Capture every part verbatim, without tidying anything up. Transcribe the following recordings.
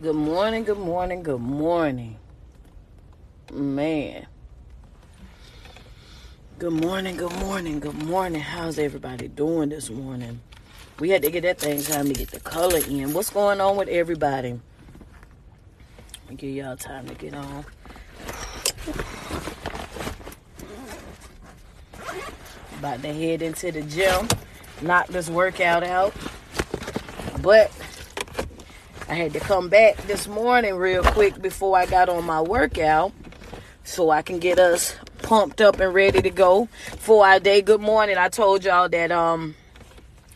Good morning, good morning, good morning. Man. Good morning, good morning, good morning. How's everybody doing this morning? We had to get that thing time to get the color in. What's going on with everybody? I'll give y'all time to get on. About to head into the gym. Knock this workout out. But I had to come back this morning real quick before I got on my workout so I can get us pumped up and ready to go for our day. Good morning. I told y'all that um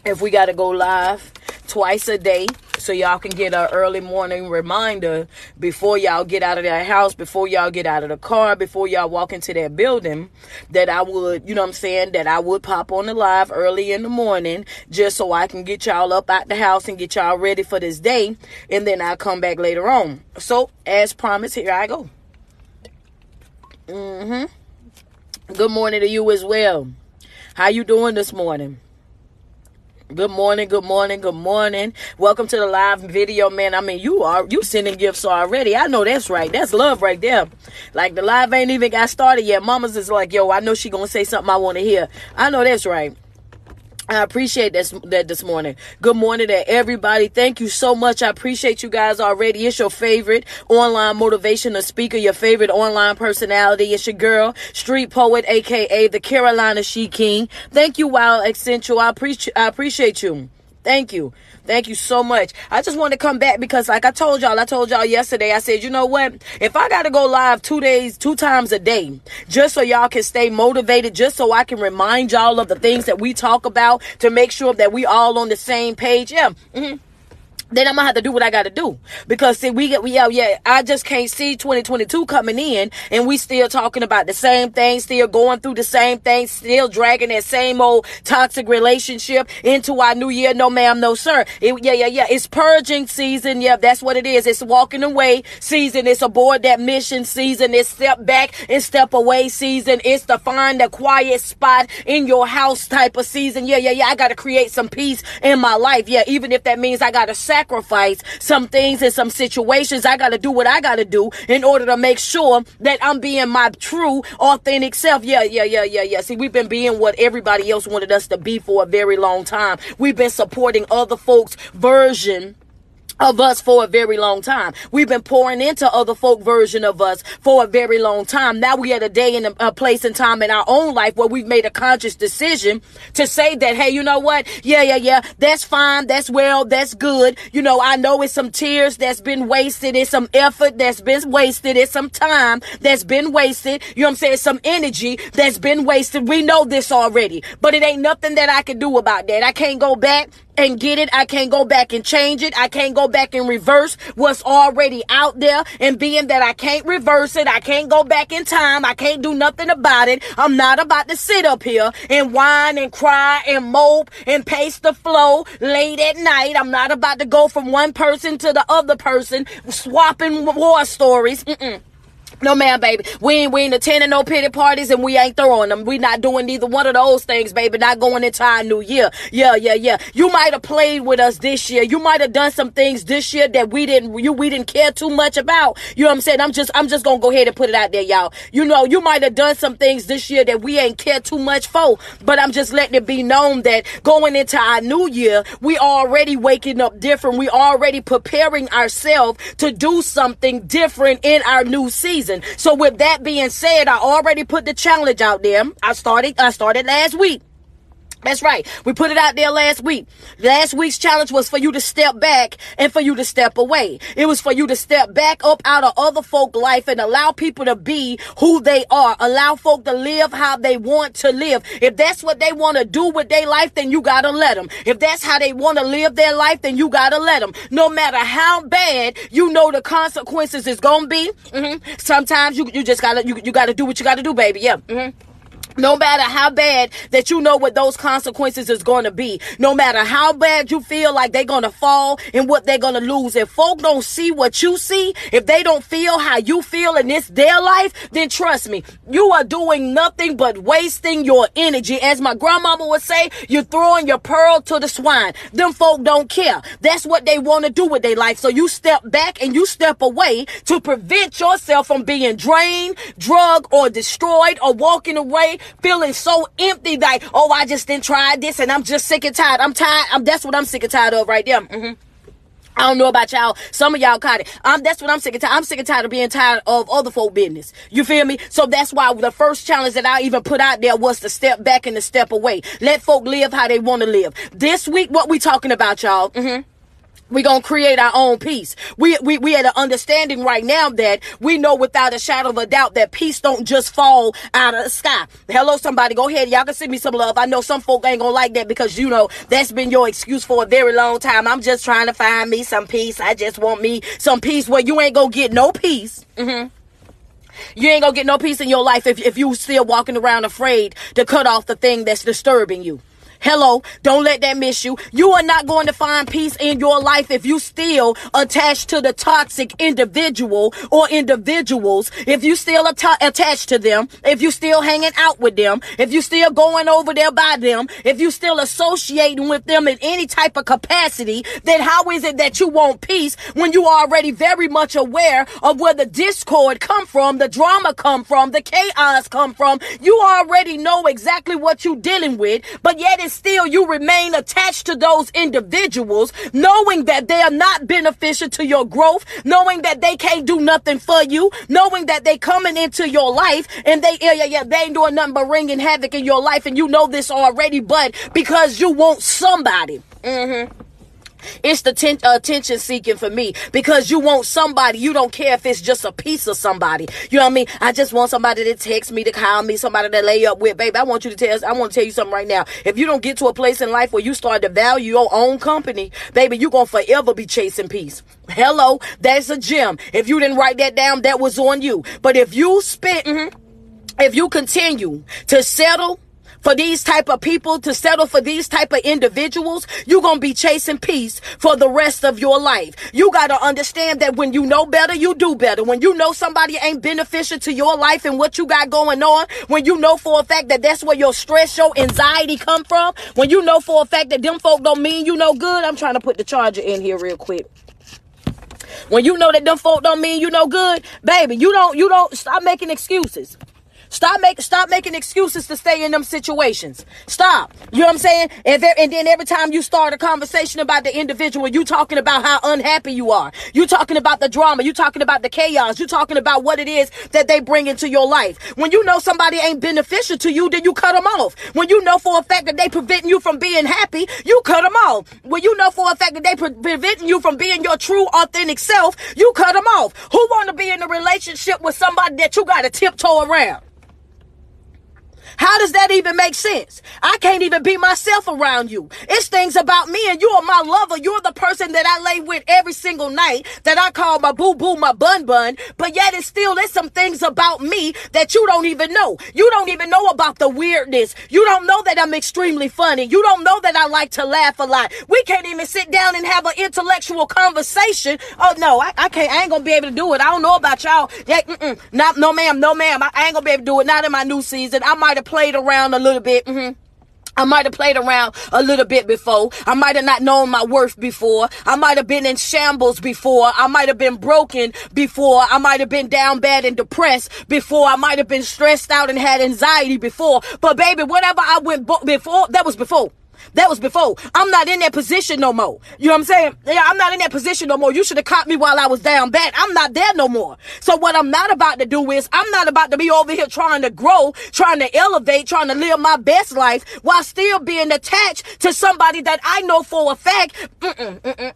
if we got to go live twice a day so y'all can get an early morning reminder before y'all get out of that house, before y'all get out of the car, before y'all walk into that building, that I would, you know what I'm saying, that I would pop on the live early in the morning just so I can get y'all up out the house and get y'all ready for this day, and then I'll come back later on. So, as promised, here I go. Mm-hmm. Good morning to you as well. How you doing this morning? Good morning, good morning, good morning. Welcome to the live video, man. I mean, you are you sending gifts already. I know that's right. That's love right there. Like, the live ain't even got started yet. Mama's is like, yo, I know she gonna say something I want to hear. I know that's right. I appreciate that, that this morning. Good morning to everybody. Thank you so much. I appreciate you guys already. It's your favorite online motivational speaker, your favorite online personality. It's your girl, Street Poet, a k a the Carolina She King. Thank you, Wild Accentual. I, appreci- I appreciate you. Thank you. Thank you so much. I just want to come back because, like I told y'all, I told y'all yesterday, I said, you know what? If I got to go live two days, two times a day, just so y'all can stay motivated, just so I can remind y'all of the things that we talk about to make sure that we all on the same page. Yeah. Mm-hmm. Then I'm going to have to do what I got to do. Because, see, we get, we out, yeah, I just can't see twenty twenty-two coming in and we still talking about the same thing, still going through the same thing, still dragging that same old toxic relationship into our new year. No, ma'am, no, sir. It, yeah, yeah, yeah. It's purging season. Yeah, that's what it is. It's walking away season. It's aboard that mission season. It's step back and step away season. It's to find a quiet spot in your house type of season. Yeah, yeah, yeah. I got to create some peace in my life. Yeah, even if that means I got to sacrifice. Sacrifice some things and some situations. I got to do what I got to do in order to make sure that I'm being my true, authentic self. Yeah, yeah, yeah, yeah, yeah. See, we've been being what everybody else wanted us to be for a very long time. We've been supporting other folks' version of us for a very long time. We've been pouring into other folk version of us for a very long time. Now we at a day and a place and time in our own life where we've made a conscious decision to say that, hey, you know what? Yeah, yeah, yeah. That's fine. That's well. That's good. You know, I know it's some tears that's been wasted. It's some effort that's been wasted. It's some time that's been wasted. You know what I'm saying? Some energy that's been wasted. We know this already, but it ain't nothing that I can do about that. I can't go back and get it. I can't go back and change it. I can't go back and reverse what's already out there. And being that I can't reverse it, I can't go back in time, I can't do nothing about it. I'm not about to sit up here and whine and cry and mope and pace the flow late at night. I'm not about to go from one person to the other person swapping war stories. Mm-mm. No, ma'am, baby. We ain't, we ain't attending no pity parties and we ain't throwing them. We not doing either one of those things, baby. Not going into our new year. Yeah, yeah, yeah. You might have played with us this year. You might have done some things this year that we didn't, you, we didn't care too much about. You know what I'm saying? I'm just, I'm just going to go ahead and put it out there, y'all. You know, you might have done some things this year that we ain't care too much for, but I'm just letting it be known that going into our new year, we already waking up different. We already preparing ourselves to do something different in our new season. So with that being said, I already put the challenge out there. I started, I started last week. That's right. We put it out there last week. Last week's challenge was for you to step back and for you to step away. It was for you to step back up out of other folk life and allow people to be who they are. Allow folk to live how they want to live. If that's what they want to do with their life, then you got to let them. If that's how they want to live their life, then you got to let them. No matter how bad you know the consequences is going to be. Mm-hmm. Sometimes you, you just got to, you, you got to do what you got to do, baby. Yeah. Mm-hmm. No matter how bad that you know what those consequences is going to be. No matter how bad you feel like they're going to fall and what they're going to lose. If folk don't see what you see, if they don't feel how you feel and it's their life, then trust me, you are doing nothing but wasting your energy. As my grandmama would say, you're throwing your pearl to the swine. Them folk don't care. That's what they want to do with their life. So you step back and you step away to prevent yourself from being drained, drugged, or destroyed, or walking away feeling so empty, like, oh, I just didn't try this, and I'm just sick and tired. I'm tired. I'm, that's what I'm sick and tired of right there. Mm-hmm. I don't know about y'all. Some of y'all caught it. Um, that's what I'm sick and tired. I'm sick and tired of being tired of other folk business. You feel me? So that's why the first challenge that I even put out there was to step back and to step away. Let folk live how they want to live. This week, what we talking about, y'all? Mm-hmm. We're going to create our own peace. We, we, we had an understanding right now that we know without a shadow of a doubt that peace don't just fall out of the sky. Hello, somebody. Go ahead. Y'all can send me some love. I know some folk ain't going to like that because, you know, that's been your excuse for a very long time. I'm just trying to find me some peace. I just want me some peace. Well, you ain't going to get no peace. Mm-hmm. You ain't going to get no peace in your life if, if you still walking around afraid to cut off the thing that's disturbing you. Hello, don't let that miss you. You are not going to find peace in your life if you still attached to the toxic individual or individuals, if you still at- attached to them, if you still hanging out with them, if you still going over there by them, if you still associating with them in any type of capacity, then how is it that you want peace when you are already very much aware of where the discord come from, the drama come from, the chaos come from? You already know exactly what you dealing with, but yet it's still you remain attached to those individuals, knowing that they are not beneficial to your growth, knowing that they can't do nothing for you, knowing that they coming into your life and they yeah, yeah, yeah, they ain't doing nothing but wreaking havoc in your life, and you know this already, but because you want somebody. Mm-hmm. It's the ten- attention seeking for me, because you want somebody. You don't care if it's just a piece of somebody. You know what I mean? I just want somebody to text me, to call me, somebody to lay up with. Babe, I want you to tell I want to tell you something right now. If you don't get to a place in life where you start to value your own company, baby, you're going to forever be chasing peace. Hello, that's a gem. If you didn't write that down, that was on you. But if you spent, mm-hmm, if you continue to settle for these type of people, to settle for these type of individuals, you're going to be chasing peace for the rest of your life. You got to understand that when you know better, you do better. When you know somebody ain't beneficial to your life and what you got going on, when you know for a fact that that's where your stress, your anxiety come from, when you know for a fact that them folk don't mean you no good. I'm trying to put the charger in here real quick. When you know that them folk don't mean you no good, baby, you don't, you don't stop making excuses. Stop making stop making excuses to stay in them situations. Stop. You know what I'm saying? And, there, and then every time you start a conversation about the individual, you talking about how unhappy you are. You talking about the drama. You talking about the chaos. You talking about what it is that they bring into your life. When you know somebody ain't beneficial to you, then you cut them off. When you know for a fact that they preventing you from being happy, you cut them off. When you know for a fact that they pre- preventing you from being your true, authentic self, you cut them off. Who want to be in a relationship with somebody that you got to tiptoe around? How does that even make sense? I can't even be myself around you. It's things about me, and you are my lover. You're the person that I lay with every single night, that I call my boo-boo, my bun-bun. But yet it's still, there's some things about me that you don't even know. You don't even know about the weirdness. You don't know that I'm extremely funny. You don't know that I like to laugh a lot. We can't even sit down and have an intellectual conversation. Oh, no, I, I can't. I ain't going to be able to do it. I don't know about y'all. That, mm-mm, not, no, ma'am, no, ma'am. I, I ain't going to be able to do it. Not in my new season. I might have played around a little bit. Mm-hmm. I might have played around a little bit before. I might have not known my worth before. I might have been in shambles before. I might have been broken before. I might have been down bad and depressed before. I might have been stressed out and had anxiety before. But baby, whatever I went bo- before, that was before. That was before. I'm not in that position no more. You know what I'm saying? Yeah, I'm not in that position no more. You should have caught me while I was down bad. I'm not there no more. So what I'm not about to do is I'm not about to be over here trying to grow, trying to elevate, trying to live my best life while still being attached to somebody that I know for a fact. Mm-mm, mm-mm.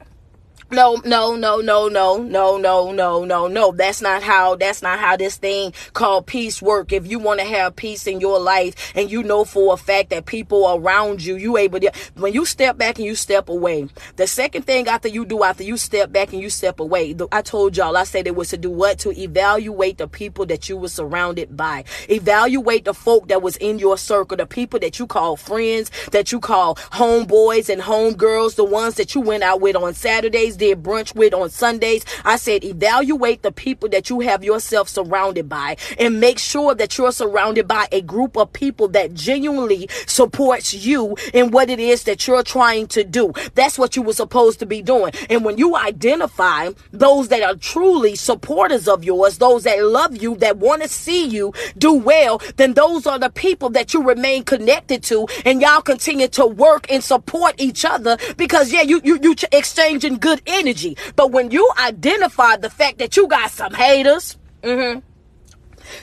No, no, no, no, no, no, no, no, no, no. That's not how, that's not how this thing called peace work. If you want to have peace in your life and you know for a fact that people around you, you able to, when you step back and you step away, the second thing after you do, after you step back and you step away, I told y'all, I said it was to do what? To evaluate the people that you were surrounded by. Evaluate the folk that was in your circle, the people that you call friends, that you call homeboys and homegirls, the ones that you went out with on Saturdays, did brunch with on Sundays. I said evaluate the people that you have yourself surrounded by and make sure that you're surrounded by a group of people that genuinely supports you in what it is that you're trying to do. That's what you were supposed to be doing. And when you identify those that are truly supporters of yours, those that love you, that want to see you do well, then those are the people that you remain connected to, and y'all continue to work and support each other because yeah, you you you exchanging good energy. But when you identify the fact that you got some haters, mm-hmm.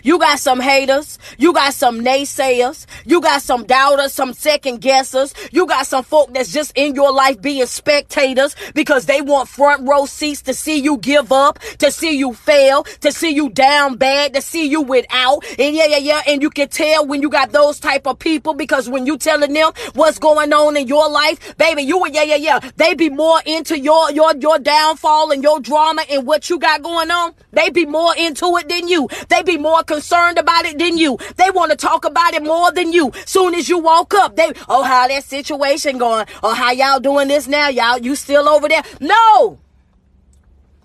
You got some haters, you got some naysayers, you got some doubters, some second guessers, you got some folk that's just in your life being spectators because they want front row seats to see you give up, to see you fail, to see you down bad, to see you without, and yeah, yeah, yeah, and you can tell when you got those type of people because when you telling them what's going on in your life, baby, you yeah, yeah, yeah, they be more into your, your, your downfall and your drama and what you got going on, they be more into it than you, they be more concerned about it than you. They want to talk about it more than you. Soon as you walk up, they, oh, how that situation going? Or how y'all doing this now? Y'all, you still over there? No.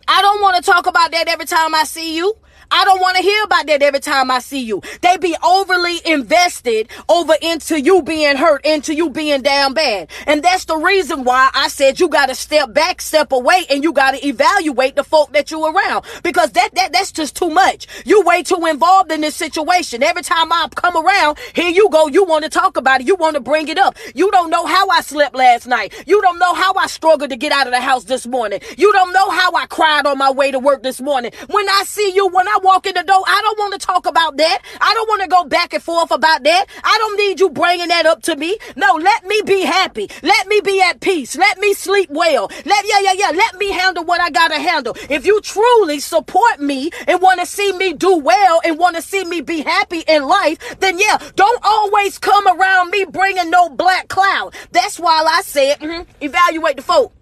I don't want to talk about that every time I see you. I don't want to hear about that every time I see you. They be overly invested over into you being hurt, into you being down bad. And that's the reason why I said you got to step back, step away, and you got to evaluate the folk that you around. Because that, that that's just too much. You way too involved in this situation. Every time I come around, here you go. You want to talk about it. You want to bring it up. You don't know how I slept last night. You don't know how I struggled to get out of the house this morning. You don't know how I cried on my way to work this morning. When I see you, when I walk in the door, I don't want to talk about that. I don't want to go back and forth about that. I don't need you bringing that up to me. No, let me be happy. Let me be at peace. Let me sleep well. Let yeah, yeah, yeah. Let me handle what I gotta handle. If you truly support me and want to see me do well and want to see me be happy in life, then yeah, don't always come around me bringing no black cloud. That's why I said, mm-hmm, evaluate the folk.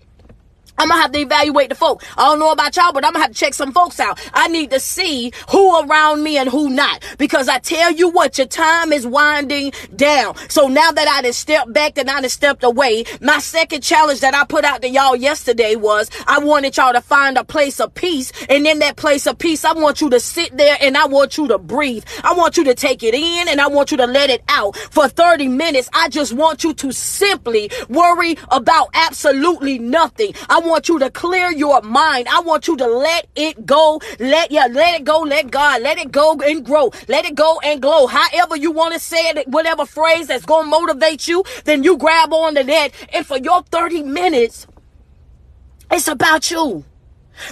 I'm going to have to evaluate the folk. I don't know about y'all, but I'm going to have to check some folks out. I need to see who around me and who not. Because I tell you what, your time is winding down. So now that I done stepped back and I done stepped away, my second challenge that I put out to y'all yesterday was I wanted y'all to find a place of peace. And in that place of peace, I want you to sit there and I want you to breathe. I want you to take it in and I want you to let it out. For thirty minutes, I just want you to simply worry about absolutely nothing. I I want you to clear your mind. I want you to let it go. Let yeah, let it go. Let God. Let it go and grow. Let it go and glow. However you want to say it, whatever phrase that's going to motivate you, then you grab onto that. And for your thirty minutes, it's about you.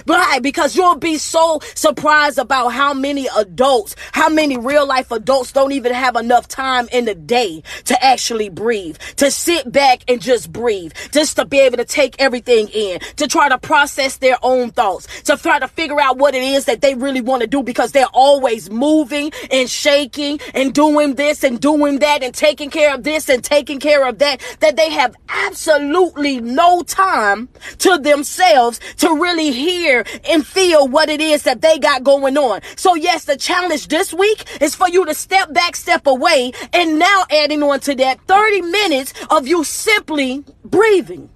Right, because you'll be so surprised about how many adults, how many real life adults don't even have enough time in the day to actually breathe, to sit back and just breathe, just to be able to take everything in, to try to process their own thoughts, to try to figure out what it is that they really want to do because they're always moving and shaking and doing this and doing that and taking care of this and taking care of that, that they have absolutely no time to themselves to really hear and feel what it is that they got going on. So yes, the challenge this week is for you to step back, step away, and now adding on to that thirty minutes of you simply breathing.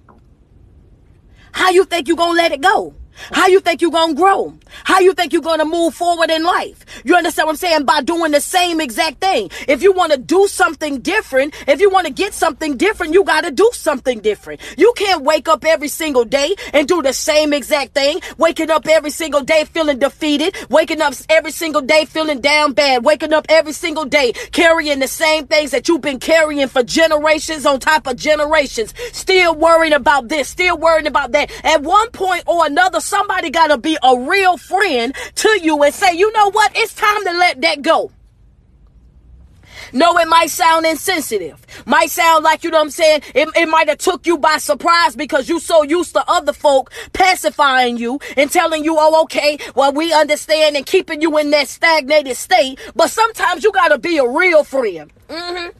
How you think you gonna let it go? How you think you gonna grow? How you think you're gonna move forward in life? You understand what I'm saying? By doing the same exact thing. If you want to do something different, if you want to get something different, you gotta do something different. You can't wake up every single day and do the same exact thing. Waking up every single day feeling defeated. Waking up every single day feeling down bad. Waking up every single day carrying the same things that you've been carrying for generations on top of generations. Still worrying about this. Still worrying about that. At one point or another, somebody gotta be a real friend to you and say, you know what? It's time to let that go. No, it might sound insensitive. Might sound like, you know what I'm saying, it, it might have took you by surprise because you so used to other folk pacifying you and telling you, oh, okay, well, we understand, and keeping you in that stagnated state. But sometimes you got to be a real friend. Mm-hmm.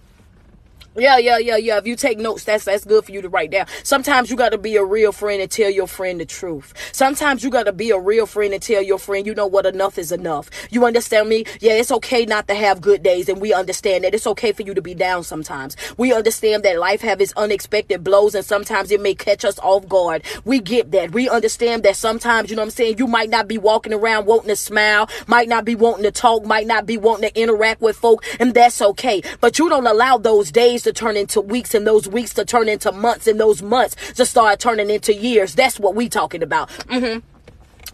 Yeah, yeah, yeah, yeah. If you take notes, that's that's good for you to write down. Sometimes you got to be a real friend and tell your friend the truth. Sometimes you got to be a real friend and tell your friend, you know what, enough is enough. You understand me? Yeah, it's okay not to have good days, and we understand that. It's okay for you to be down sometimes. We understand that life have its unexpected blows, and sometimes it may catch us off guard. We get that. We understand that sometimes, you know what I'm saying, you might not be walking around wanting to smile, might not be wanting to talk, might not be wanting to interact with folk, and that's okay. But you don't allow those days to turn into weeks, and those weeks to turn into months, and those months to start turning into years. That's what we talking about. Mm-hmm.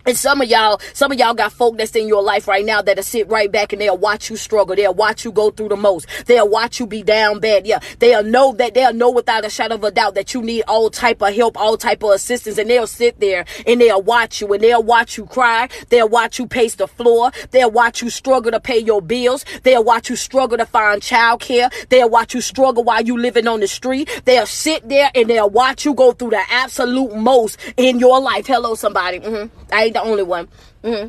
And some of y'all, some of y'all got folk that's in your life right now that'll sit right back and they'll watch you struggle. They'll watch you go through the most. They'll watch you be down bad. Yeah. They'll know that, they'll know without a shadow of a doubt that you need all type of help, all type of assistance. And they'll sit there and they'll watch you, and they'll watch you cry. They'll watch you pace the floor. They'll watch you struggle to pay your bills. They'll watch you struggle to find childcare. They'll watch you struggle while you living on the street. They'll sit there and they'll watch you go through the absolute most in your life. Hello, somebody. Mm-hmm. I ain't the only one. Mm-hmm.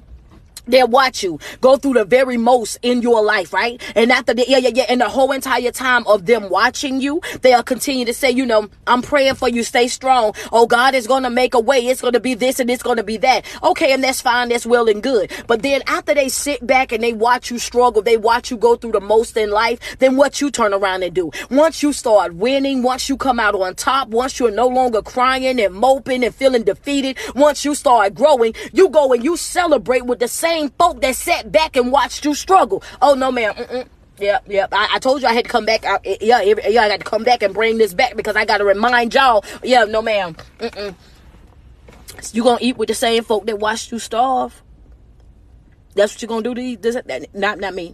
They'll watch you go through the very most in your life, right? And after the, yeah, yeah, yeah, and the whole entire time of them watching you, they'll continue to say, you know, I'm praying for you, stay strong. Oh, God is going to make a way. It's going to be this and it's going to be that. Okay, and that's fine. That's well and good. But then after they sit back and they watch you struggle, they watch you go through the most in life, then what you turn around and do? Once you start winning, once you come out on top, once you're no longer crying and moping and feeling defeated, once you start growing, you go and you celebrate with the same folk that sat back and watched you struggle. Oh no, ma'am. Mm-mm. Yeah, yeah. I, I told you I had to come back. I, yeah, yeah. I got to come back and bring this back because I got to remind y'all. Yeah, no, ma'am. Mm-mm. You gonna eat with the same folk that watched you starve? That's what you gonna do to eat? This, that, not, not me.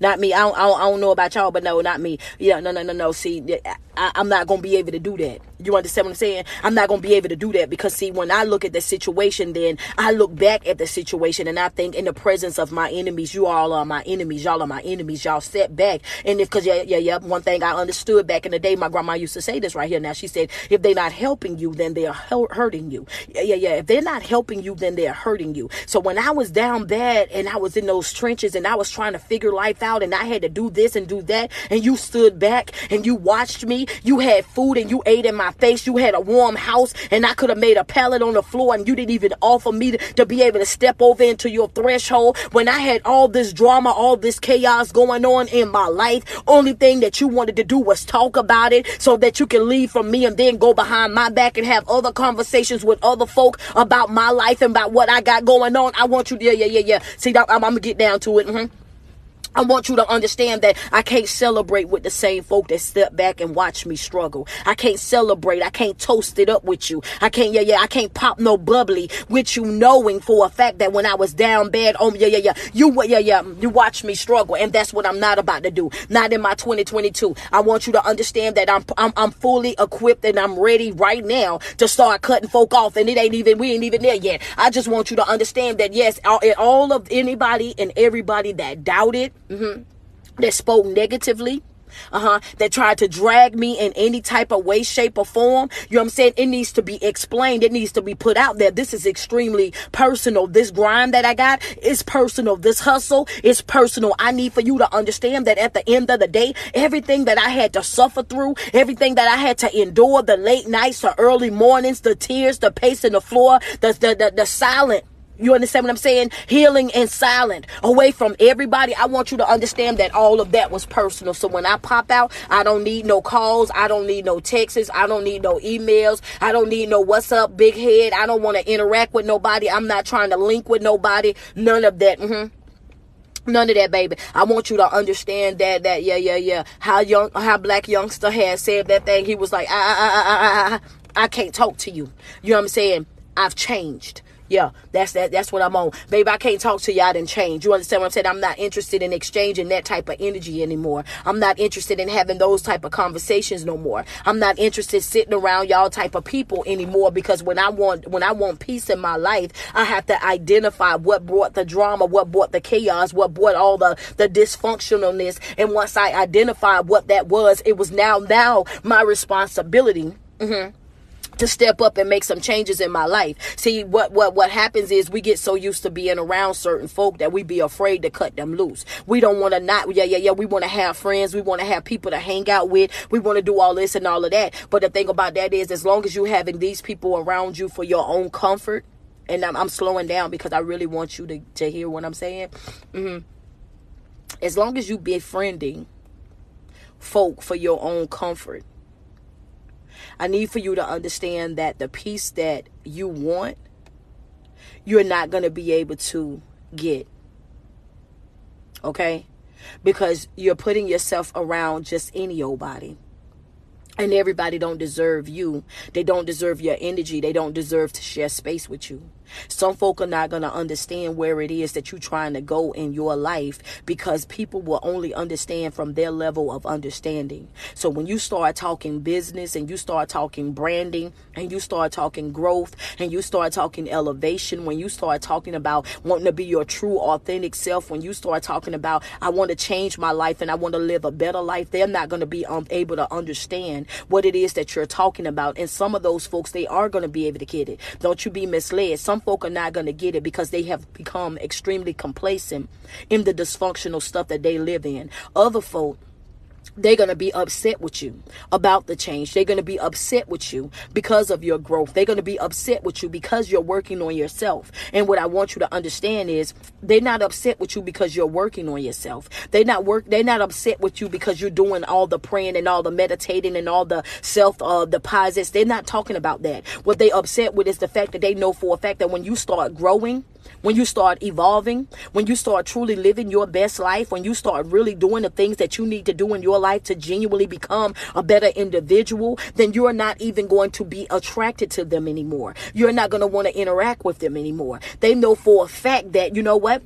Not me. I don't, I don't, I don't know about y'all, but no, not me. Yeah, no, no, no, no. See, I, I'm not gonna be able to do that. You understand what I'm saying? I'm not going to be able to do that because, see, when I look at the situation, then I look back at the situation and I think, in the presence of my enemies, you all are my enemies. Y'all are my enemies. Y'all set back. And if, because, yeah, yeah, yeah, one thing I understood back in the day, my grandma used to say this right here now. She said, if they're not helping you, then they're hurting you. Yeah, yeah, yeah. If they're not helping you, then they're hurting you. So when I was down bad and I was in those trenches and I was trying to figure life out and I had to do this and do that, and you stood back and you watched me, you had food and you ate in my face, you had a warm house, and I could have made a pallet on the floor, and you didn't even offer me to, to be able to step over into your threshold. When I had all this drama, all this chaos going on in my life, only thing that you wanted to do was talk about it so that you can leave from me and then go behind my back and have other conversations with other folk about my life and about what I got going on. I want you to, yeah, yeah, yeah, yeah. See, I'm, I'm going to get down to it. Mm-hmm. I want you to understand that I can't celebrate with the same folk that step back and watch me struggle. I can't celebrate. I can't toast it up with you. I can't, yeah, yeah, I can't pop no bubbly with you, knowing for a fact that when I was down bad, oh, yeah, yeah, yeah, you, yeah, yeah, you watch me struggle. And that's what I'm not about to do. Not in my twenty twenty-two. I want you to understand that I'm, I'm, I'm fully equipped and I'm ready right now to start cutting folk off. And it ain't even, we ain't even there yet. I just want you to understand that, yes, all, all of anybody and everybody that doubted, Mm-hmm. that spoke negatively, uh-huh, that tried to drag me in any type of way, shape, or form, you know what I'm saying, it needs to be explained, it needs to be put out there. This is extremely personal. This grind that I got is personal. This hustle is personal. I need for you to understand that at the end of the day, everything that I had to suffer through, everything that I had to endure, the late nights, the early mornings, the tears, the pacing the floor, the the the, the silent. You understand what I'm saying? Healing and silent, away from everybody. I want you to understand that all of that was personal. So when I pop out, I don't need no calls. I don't need no texts. I don't need no emails. I don't need no what's up, big head. I don't want to interact with nobody. I'm not trying to link with nobody. None of that. Mm-hmm. None of that, baby. I want you to understand that, that, yeah, yeah, yeah. How young, how black youngster had said that thing. He was like, I, I, I, I, I, I can't talk to you. You know what I'm saying? I've changed. Yeah, that's that. That's what I'm on. Babe, I can't talk to you. I done changed. You understand what I'm saying? I'm not interested in exchanging that type of energy anymore. I'm not interested in having those type of conversations no more. I'm not interested sitting around y'all type of people anymore, because when I want when I want peace in my life, I have to identify what brought the drama, what brought the chaos, what brought all the, the dysfunctionalness. And once I identified what that was, it was now now my responsibility. Mm-hmm. To step up and make some changes in my life. See, what what what happens is we get so used to being around certain folk that we be afraid to cut them loose. We don't want to not, yeah, yeah, yeah, we want to have friends. We want to have people to hang out with. We want to do all this and all of that. But the thing about that is, as long as you having these people around you for your own comfort, and I'm, I'm slowing down because I really want you to, to hear what I'm saying. Mm-hmm. As long as you befriending folk for your own comfort, I need for you to understand that the peace that you want, you're not going to be able to get. Okay? Because you're putting yourself around just any old body. And everybody don't deserve you. They don't deserve your energy. They don't deserve to share space with you. Some folk are not going to understand where it is that you're trying to go in your life, because people will only understand from their level of understanding. So when you start talking business and you start talking branding and you start talking growth and you start talking elevation, when you start talking about wanting to be your true authentic self, when you start talking about I want to change my life and I want to live a better life, they're not going to be um, able to understand what it is that you're talking about. And some of those folks, they are going to be able to get it. Don't you be misled. Some folk are not going to get it because they have become extremely complacent in the dysfunctional stuff that they live in. Other folk, they're going to be upset with you about the change. They're going to be upset with you because of your growth. They're going to be upset with you because you're working on yourself. And what I want you to understand is they're not upset with you because you're working on yourself. They're not work. They're not upset with you because you're doing all the praying and all the meditating and all the self uh, deposits. They're not talking about that. What they upset with is the fact that they know for a fact that when you start growing, when you start evolving, when you start truly living your best life, when you start really doing the things that you need to do in your life to genuinely become a better individual, then you're not even going to be attracted to them anymore. You're not going to want to interact with them anymore. They know for a fact that, you know what?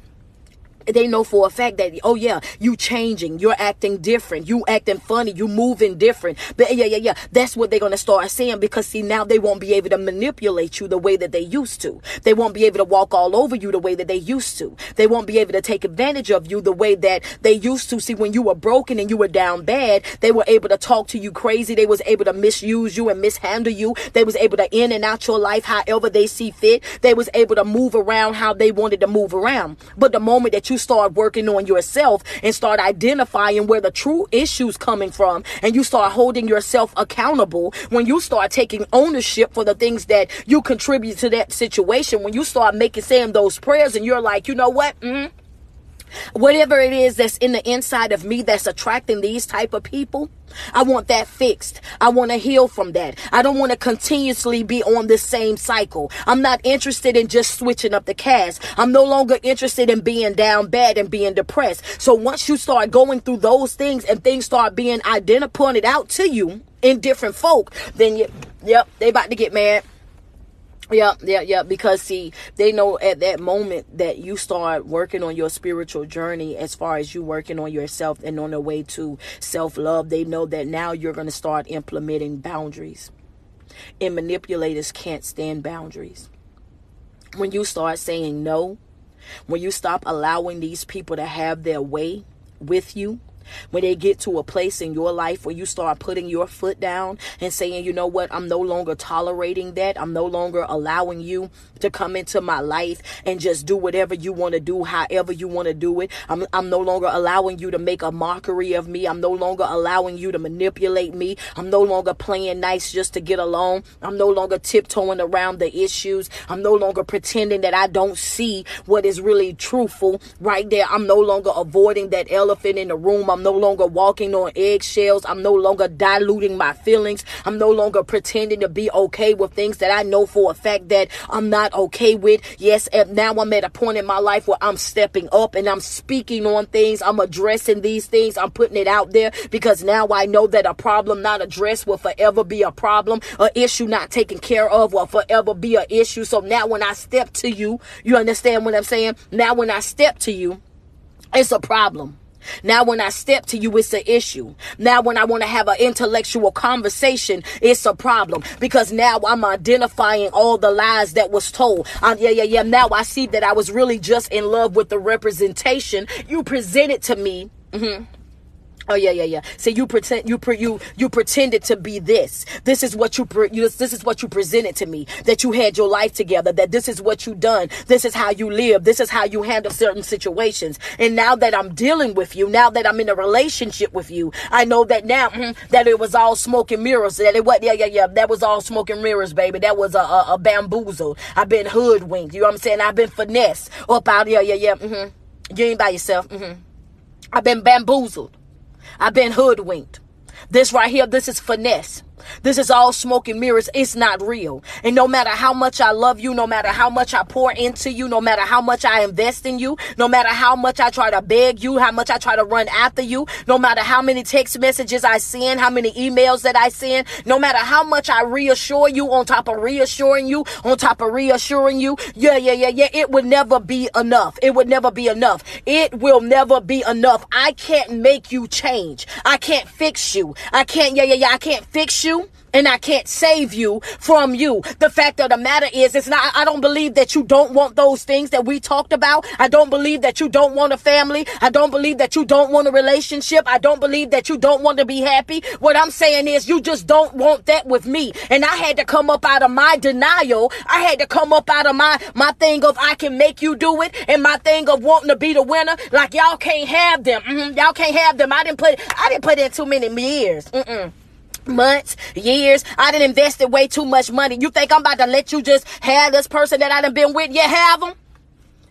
They know for a fact that, oh yeah, you changing, you're acting different, you acting funny, you moving different. But yeah, yeah, yeah, that's what they're going to start saying, because see, now they won't be able to manipulate you the way that they used to. They won't be able to walk all over you the way that they used to. They won't be able to take advantage of you the way that they used to. See, when you were broken and you were down bad, they were able to talk to you crazy. They was able to misuse you and mishandle you. They was able to in and out your life however they see fit. They was able to move around how they wanted to move around. But the moment that you start working on yourself and start identifying where the true issues coming from, and you start holding yourself accountable, when you start taking ownership for the things that you contribute to that situation, when you start making saying those prayers and you're like, you know what, mm-hmm. whatever it is that's in the inside of me that's attracting these type of people, I want that fixed. I want to heal from that. I don't want to continuously be on this same cycle. I'm not interested in just switching up the cast. I'm no longer interested in being down bad and being depressed. So once you start going through those things and things start being identified, pointed out to you in different folk, then you, yep, they about to get mad. Yeah, yeah, yeah, because see, they know at that moment that you start working on your spiritual journey, as far as you working on yourself and on the way to self-love, they know that now you're going to start implementing boundaries. And manipulators can't stand boundaries. When you start saying no, when you stop allowing these people to have their way with you, when they get to a place in your life where you start putting your foot down and saying, you know what, I'm no longer tolerating that. I'm no longer allowing you to come into my life and just do whatever you want to do, however you want to do it. I'm, I'm no longer allowing you to make a mockery of me. I'm no longer allowing you to manipulate me. I'm no longer playing nice just to get along. I'm no longer tiptoeing around the issues. I'm no longer pretending that I don't see what is really truthful right there. I'm no longer avoiding that elephant in the room. I'm no longer walking on eggshells. I'm no longer diluting my feelings. I'm no longer pretending to be okay with things that I know for a fact that I'm not okay with. Yes, and now I'm at a point in my life where I'm stepping up and I'm speaking on things. I'm addressing these things. I'm putting it out there because now I know that a problem not addressed will forever be a problem. An issue not taken care of will forever be an issue. So now when I step to you, you understand what I'm saying? Now when I step to you, it's a problem. Now when I step to you, it's an issue. Now when I want to have an intellectual conversation, it's a problem. Because now I'm identifying all the lies that was told. Um, yeah, yeah, yeah. Now I see that I was really just in love with the representation you presented to me. Mm-hmm. Oh yeah, yeah, yeah. So you pretend you pre, you you pretended to be this. This is what you, pre, you this is what you presented to me. That you had your life together. That this is what you done. This is how you live. This is how you handle certain situations. And now that I'm dealing with you, now that I'm in a relationship with you, I know that now mm, that it was all smoke and mirrors. That it was yeah, yeah, yeah. That was all smoke and mirrors, baby. That was a a, a bamboozle. I've been hoodwinked. You know what I'm saying? I've been finessed up out. Yeah, yeah, yeah. Mm-hmm. You ain't by yourself. Mm-hmm. I've been bamboozled. I've been hoodwinked. This right here, this is finesse. This is all smoke and mirrors. It's not real. And no matter how much I love you, no matter how much I pour into you, no matter how much I invest in you, no matter how much I try to beg you, how much I try to run after you, no matter how many text messages I send, how many emails that I send, no matter how much I reassure you on top of reassuring you, on top of reassuring you, yeah, yeah, yeah, yeah, it would never be enough. It would never be enough. It will never be enough. I can't make you change. I can't fix you. I can't, yeah, yeah, yeah, I can't fix you. you and I can't save you from you. The fact of the matter is, it's not, I don't believe that you don't want those things that we talked about. I don't believe that you don't want a family. I don't believe that you don't want a relationship. I don't believe that you don't want to be happy. What I'm saying is you just don't want that with me. And I had to come up out of my denial. I had to come up out of my, my thing of I can make you do it and my thing of wanting to be the winner. Like y'all can't have them. Mm-hmm. Y'all can't have them. I didn't put, I didn't put in too many years. Mm-mm. Months, years. I done invested way too much money. You think I'm about to let you just have this person that I done been with? Yeah, have them.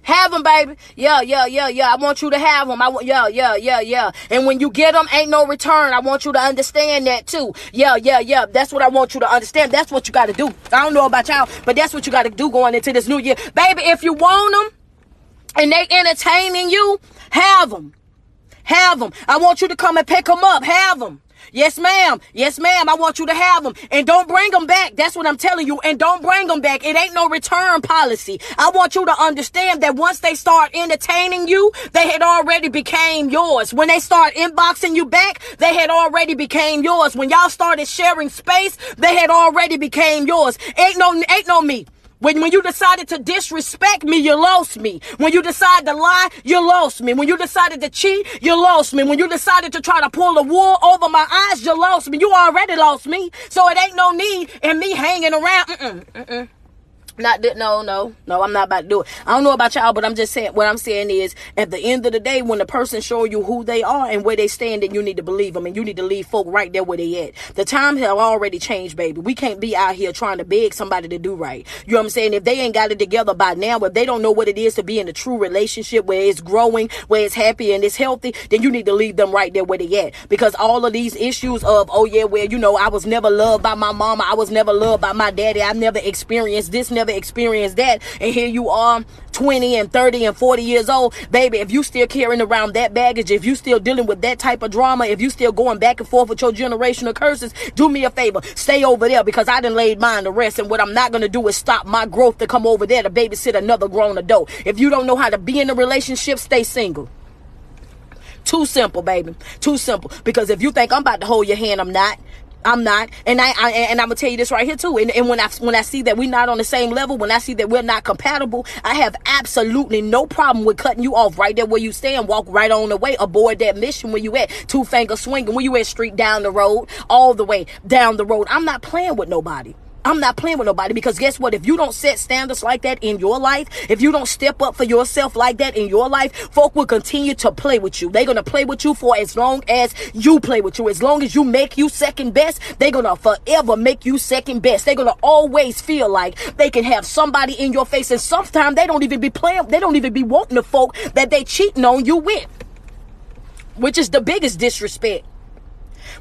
Have them, baby. Yeah, yeah, yeah, yeah. I want you to have them. I want, yeah, yeah, yeah, yeah. And when you get them, ain't no return. I want you to understand that too. Yeah, yeah, yeah. That's what I want you to understand. That's what you got to do. I don't know about y'all, but that's what you got to do going into this new year. Baby, if you want them and they entertaining you, have them. Have them. I want you to come and pick them up. Have them. Yes, ma'am. Yes, ma'am. I want you to have them. And don't bring them back. That's what I'm telling you. And don't bring them back. It ain't no return policy. I want you to understand that once they start entertaining you, they had already became yours. When they start inboxing you back, they had already became yours. When y'all started sharing space, they had already became yours. Ain't no, ain't no me. When, when you decided to disrespect me, you lost me. When you decided to lie, you lost me. When you decided to cheat, you lost me. When you decided to try to pull the wool over my eyes, you lost me. You already lost me. So it ain't no need in me hanging around. Mm-mm, mm-mm. Not that, no, no, no, I'm not about to do it. I don't know about y'all, but I'm just saying, what I'm saying is, at the end of the day, when the person show you who they are and where they stand, then you need to believe them, and you need to leave folk right there where they at. The time have already changed, baby. We can't be out here trying to beg somebody to do right. You know what I'm saying? If they ain't got it together by now, if they don't know what it is to be in a true relationship where it's growing, where it's happy and it's healthy, then you need to leave them right there where they at. Because all of these issues of, oh yeah, well, you know, I was never loved by my mama. I was never loved by my daddy. I never experienced this, never experienced that, and here you are twenty and thirty and forty years old, baby. If you still carrying around that baggage, if you still dealing with that type of drama, if you still going back and forth with your generational curses, do me a favor, stay over there, because I done laid mine to rest, and what I'm not gonna do is stop my growth to come over there to babysit another grown adult. If you don't know how to be in a relationship, stay single. Too simple, baby. Too simple. Because if you think I'm about to hold your hand, I'm not. I'm not, and I, I and I'm gonna tell you this right here too. And, and when I when I see that we're not on the same level, when I see that we're not compatible, I have absolutely no problem with cutting you off right there where you stand. Walk right on the way, aboard that mission where you at. Two finger swinging, where you at? Street down the road, all the way down the road. I'm not playing with nobody. I'm not playing with nobody, because guess what? If you don't set standards like that in your life, if you don't step up for yourself like that in your life, folk will continue to play with you. They're going to play with you for as long as you play with you. As long as you make you second best, they're going to forever make you second best. They're going to always feel like they can have somebody in your face. And sometimes they don't even be playing. They don't even be wanting the folk that they cheating on you with. which is the biggest disrespect.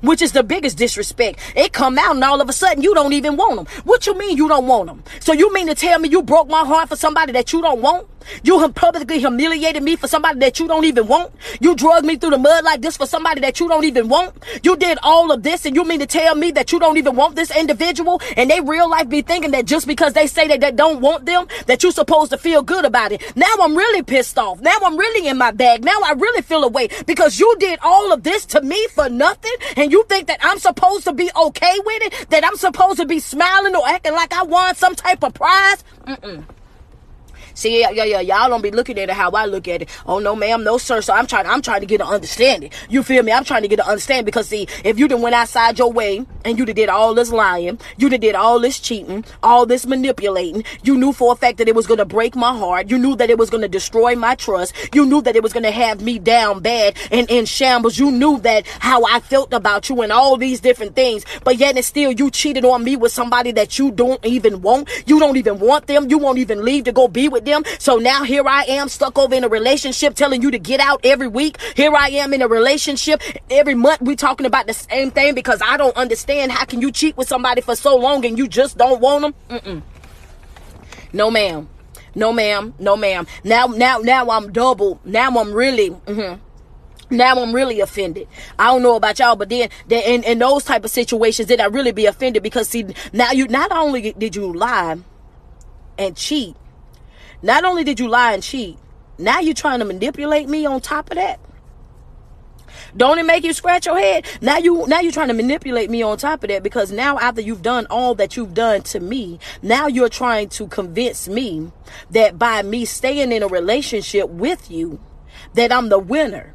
Which is the biggest disrespect. It come out and all of a sudden you don't even want them. What you mean you don't want them? So you mean to tell me you broke my heart for somebody that you don't want? You have publicly humiliated me for somebody that you don't even want? You drugged me through the mud like this for somebody that you don't even want? You did all of this and you mean to tell me that you don't even want this individual? And they real life be thinking that just because they say that they don't want them, that you're supposed to feel good about it. Now I'm really pissed off. Now I'm really in my bag. Now I really feel away because you did all of this to me for nothing. And you think that I'm supposed to be okay with it? That I'm supposed to be smiling or acting like I won some type of prize? Mm-mm. See, yeah, yeah, yeah, y'all don't be looking at it how I look at it. Oh, no, ma'am, no, sir. So I'm trying, I'm trying to get an understanding. You feel me? I'm trying to get an understanding because, see, if you done went outside your way and you done did all this lying, you done did all this cheating, all this manipulating, you knew for a fact that it was going to break my heart. You knew that it was going to destroy my trust. You knew that it was going to have me down bad and in shambles. You knew that how I felt about you and all these different things. But yet and still, you cheated on me with somebody that you don't even want. You don't even want them. You won't even leave to go be with them. So now here I am stuck over in a relationship telling you to get out every week. Here I am in a relationship every month. We talking about the same thing because I don't understand. How can you cheat with somebody for so long and you just don't want them? Mm-mm. No, ma'am. No, ma'am. No, ma'am. Now, now, now I'm double. Now I'm really, mm-hmm. Now I'm really offended. I don't know about y'all, but then, then in, in those type of situations, did I really be offended? Because see, now you, not only did you lie and cheat, Not only did you lie and cheat, now you're trying to manipulate me on top of that. Don't it make you scratch your head? Now you, now you're trying to manipulate me on top of that because now after you've done all that you've done to me, now you're trying to convince me that by me staying in a relationship with you, that I'm the winner.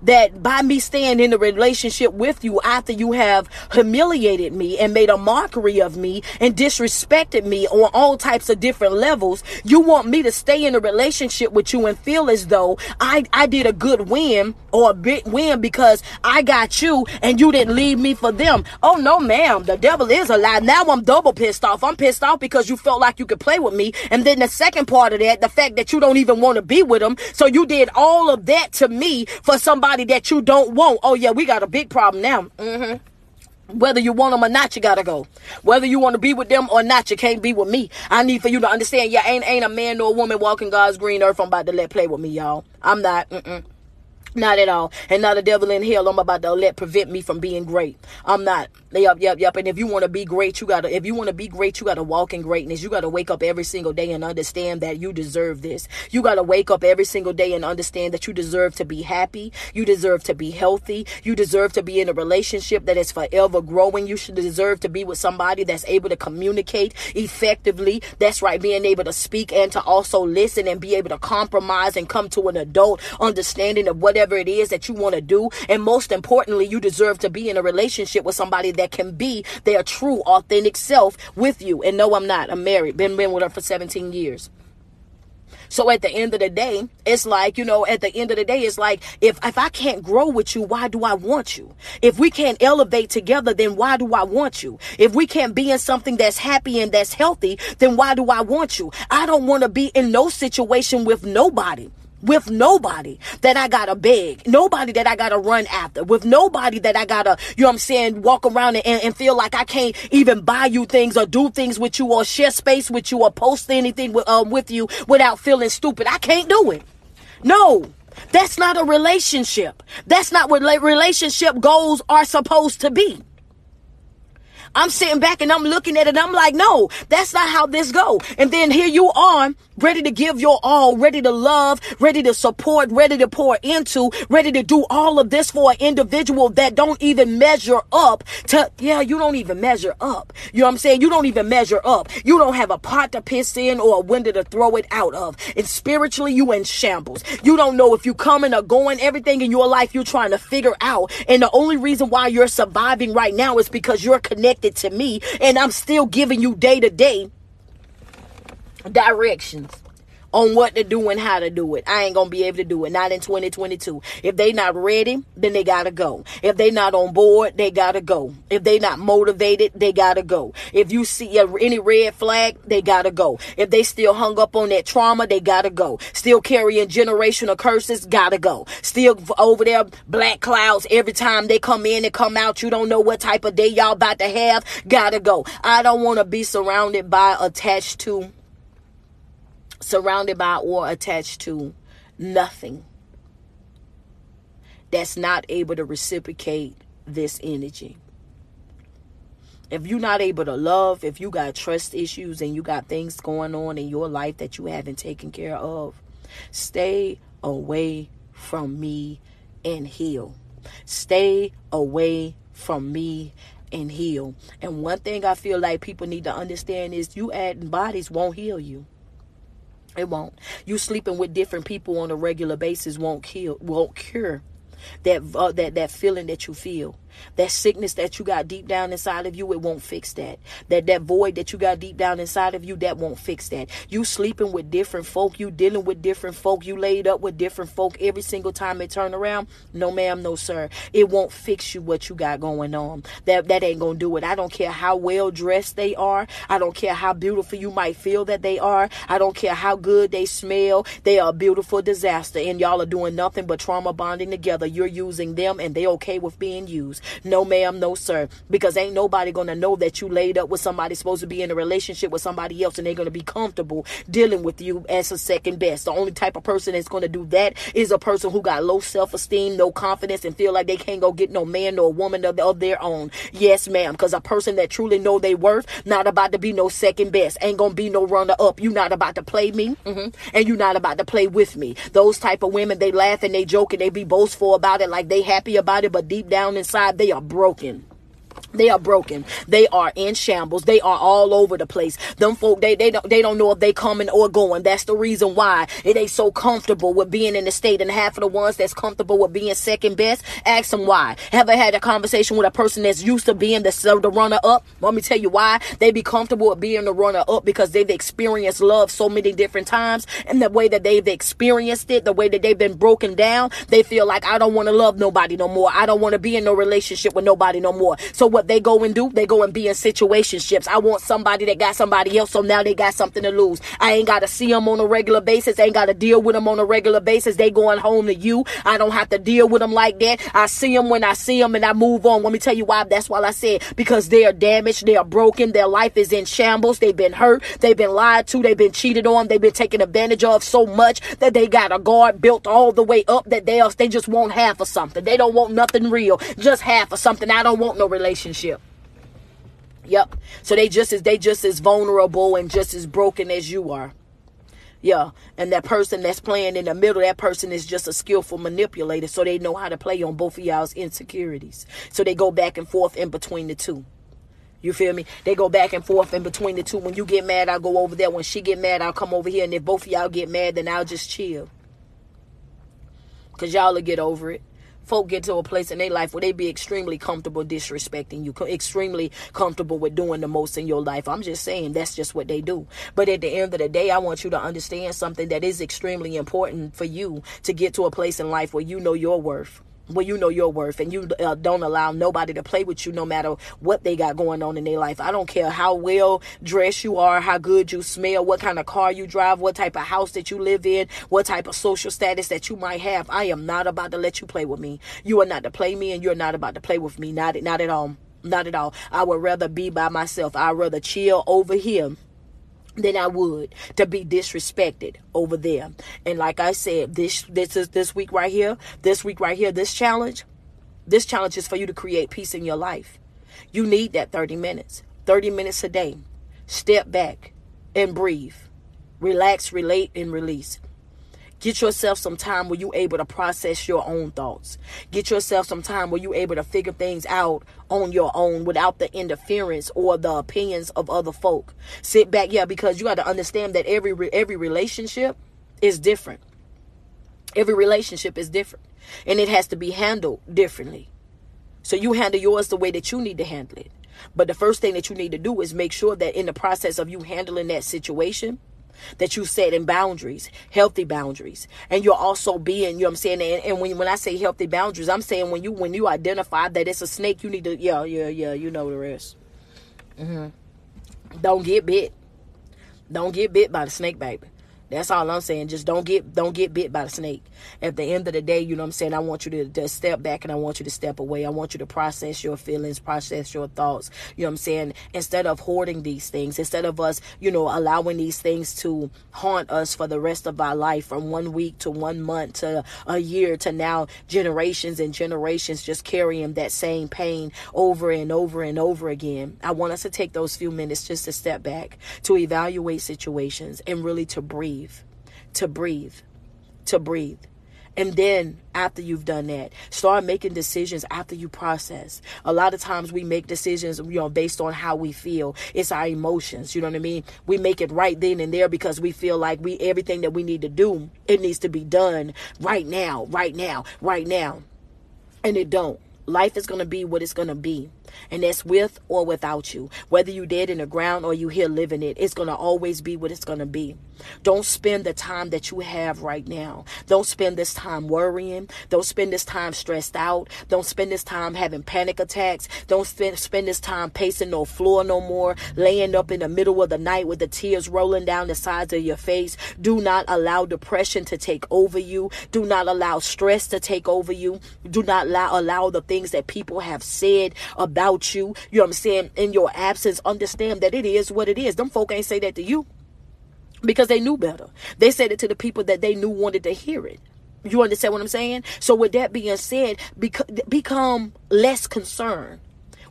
That by me staying in a relationship with you after you have humiliated me and made a mockery of me and disrespected me on all types of different levels, you want me to stay in a relationship with you and feel as though I, I did a good win or a big win because I got you and you didn't leave me for them. Oh, no, ma'am. The devil is a lie. Now I'm double pissed off. I'm pissed off because you felt like you could play with me. And then the second part of that, the fact that you don't even want to be with them. So you did all of that to me for some somebody that you don't want. Oh yeah, we got a big problem now. Mm-hmm. Whether you want them or not, you gotta go. Whether you want to be with them or not, you can't be with me. I need for you to understand. Yeah, ain't ain't a man nor a woman walking God's green earth I'm about to let play with me, y'all. I'm not. Mm-mm. Not at all. And not a devil in hell I'm about to let prevent me from being great. I'm not. Yup, yup, yup. And if you want to be great, you gotta, if you want to be great, you gotta walk in greatness. You gotta wake up every single day and understand that you deserve this. You gotta wake up every single day and understand that you deserve to be happy. You deserve to be healthy. You deserve to be in a relationship that is forever growing. You should deserve to be with somebody that's able to communicate effectively. That's right. Being able to speak and to also listen and be able to compromise and come to an adult understanding of whatever it is that you want to do. And most importantly, you deserve to be in a relationship with somebody that can be their true authentic self with you. And no, I'm not. I'm married. Been, been with her for seventeen years. So at the end of the day, it's like, you know, at the end of the day, it's like, if, if I can't grow with you, why do I want you? If we can't elevate together, then why do I want you? If we can't be in something that's happy and that's healthy, then why do I want you? I don't want to be in no situation with nobody. With nobody that I gotta beg, nobody that I gotta run after, with nobody that I gotta, you know what I'm saying, walk around and, and feel like I can't even buy you things or do things with you or share space with you or post anything with, um, with you without feeling stupid. I can't do it. No, that's not a relationship. That's not what relationship goals are supposed to be. I'm sitting back and I'm looking at it. I'm like, no, that's not how this go. And then here you are, ready to give your all, ready to love, ready to support, ready to pour into, ready to do all of this for an individual that don't even measure up to, yeah, you don't even measure up. You know what I'm saying? You don't even measure up. You don't have a pot to piss in or a window to throw it out of. And spiritually, you in shambles. You don't know if you coming or going. Everything in your life you're trying to figure out. And the only reason why you're surviving right now is because you're connected to me, and I'm still giving you day-to-day directions on what to do and how to do it. I ain't going to be able to do it. Not in twenty twenty-two. If they not ready, then they got to go. If they not on board, they got to go. If they not motivated, they got to go. If you see any red flag, they got to go. If they still hung up on that trauma, they got to go. Still carrying generational curses, got to go. Still over there, black clouds every time they come in and come out. You don't know what type of day y'all about to have, got to go. I don't want to be surrounded by, attached to, surrounded by or attached to nothing that's not able to reciprocate this energy. If you're not able to love, if you got trust issues and you got things going on in your life that you haven't taken care of, stay away from me and heal. Stay away from me and heal. And one thing I feel like people need to understand is you adding bodies won't heal you. It won't. You sleeping with different people on a regular basis won't heal, won't cure that uh, that that feeling that you feel. That sickness that you got deep down inside of you, it won't fix that. That that void that you got deep down inside of you, that won't fix that. You sleeping with different folk, you dealing with different folk, you laid up with different folk every single time it turn around. No ma'am, no sir. It won't fix you what you got going on. That that ain't gonna do it. I don't care how well dressed they are. I don't care how beautiful you might feel that they are. I don't care how good they smell. They are a beautiful disaster, and y'all are doing nothing but trauma bonding together. You're using them, and they okay with being used. No ma'am, no sir, because ain't nobody gonna know that you laid up with somebody, supposed to be in a relationship with somebody else, and they're gonna be comfortable dealing with you as a second best. The only type of person that's gonna do that is a person who got low self-esteem, no confidence, and feel like they can't go get no man or woman of, of their own. Yes ma'am, because a person that truly know they worth, not about to be no second best, ain't gonna be no runner up. You not about to play me, mm-hmm. and you not about to play with me. Those type of women, they laugh and they joke and they be boastful about it, like they happy about it, but deep down inside they are broken. They are broken. They are in shambles. They are all over the place. Them folk, they, they, don't, they don't know if they coming or going. That's the reason why it ain't so comfortable with being in the state. And half of the ones that's comfortable with being second best, ask them why. Have I had a conversation with a person that's used to being the, the runner-up? Let me tell you why. They be comfortable with being the runner-up because they've experienced love so many different times. And the way that they've experienced it, the way that they've been broken down, they feel like, I don't want to love nobody no more. I don't want to be in no relationship with nobody no more. So what they go and do, they go and be in situationships. I want somebody that got somebody else, so now they got something to lose. I ain't got to see them on a regular basis. I ain't got to deal with them on a regular basis. They going home to you. I don't have to deal with them like that. I see them when I see them and I move on. Let me tell you why. That's why I said, because they are damaged. They are broken. Their life is in shambles. They've been hurt. They've been lied to. They've been cheated on. They've been taken advantage of so much that they got a guard built all the way up that they, are, they just want half of something. They don't want nothing real. Just half of something. I don't want no relationship. Relationship. Yep. So they just as they just as vulnerable and just as broken as you are. Yeah. And that person that's playing in the middle, that person is just a skillful manipulator. So they know how to play on both of y'all's insecurities. So they go back and forth in between the two. You feel me? They go back and forth in between the two. When you get mad, I'll go over there. When she get mad, I'll come over here. And if both of y'all get mad, then I'll just chill. Because y'all will get over it. Folk get to a place in their life where they be extremely comfortable disrespecting you, extremely comfortable with doing the most in your life. I'm just saying, that's just what they do. But at the end of the day, I want you to understand something that is extremely important for you to get to a place in life where you know your worth. Well, you know your worth, and you uh, don't allow nobody to play with you no matter what they got going on in their life. I don't care how well dressed you are, how good you smell, what kind of car you drive, what type of house that you live in, what type of social status that you might have. I am not about to let you play with me. You are not to play me, and you're not about to play with me. Not, not at all. Not at all. I would rather be by myself. I'd rather chill over here than I would to be disrespected over there. And like I said, this this is this week right here, this week right here, this challenge, this challenge is for you to create peace in your life. You need that thirty minutes, thirty minutes a day. Step back and breathe. Relax, relate, and release. Get yourself some time where you're able to process your own thoughts. Get yourself some time where you're able to figure things out on your own without the interference or the opinions of other folk. Sit back, yeah, because you got to understand that every every relationship is different. Every relationship is different, and it has to be handled differently. So you handle yours the way that you need to handle it. But the first thing that you need to do is make sure that in the process of you handling that situation, that you set in boundaries, healthy boundaries. And you're also being, you know what I'm saying? And, and when, when I say healthy boundaries, I'm saying when you when you identify that it's a snake, you need to, yeah, yeah, yeah, you know the rest. Mm-hmm. Don't get bit. Don't get bit by the snake, baby. That's all I'm saying. Just don't get don't get bit by the snake. At the end of the day, you know what I'm saying, I want you to, to step back and I want you to step away. I want you to process your feelings, process your thoughts. You know what I'm saying? Instead of hoarding these things, instead of us, you know, allowing these things to haunt us for the rest of our life, from one week to one month to a year to now generations and generations just carrying that same pain over and over and over again. I want us to take those few minutes just to step back, to evaluate situations, and really to breathe. to breathe, to breathe. And then after you've done that, start making decisions after you process. A lot of times we make decisions, you know, based on how we feel. It's our emotions. You know what I mean? We make it right then and there because we feel like we, everything that we need to do, it needs to be done right now, right now, right now. And it don't. Life is going to be what it's going to be. And that's with or without you. Whether you dead in the ground or you here living it, it's going to always be what it's going to be. Don't spend the time that you have right now. Don't spend this time worrying. Don't spend this time stressed out. Don't spend this time having panic attacks. Don't spend, spend this time pacing no floor no more, laying up in the middle of the night with the tears rolling down the sides of your face. Do not allow depression to take over you. Do not allow stress to take over you. Do not allow, allow the things that people have said about you, you know what I'm saying, in your absence. Understand that it is what it is. Them folk ain't say that to you because they knew better. They said it to the people that they knew wanted to hear it. You understand what I'm saying? So with that being said, bec- become less concerned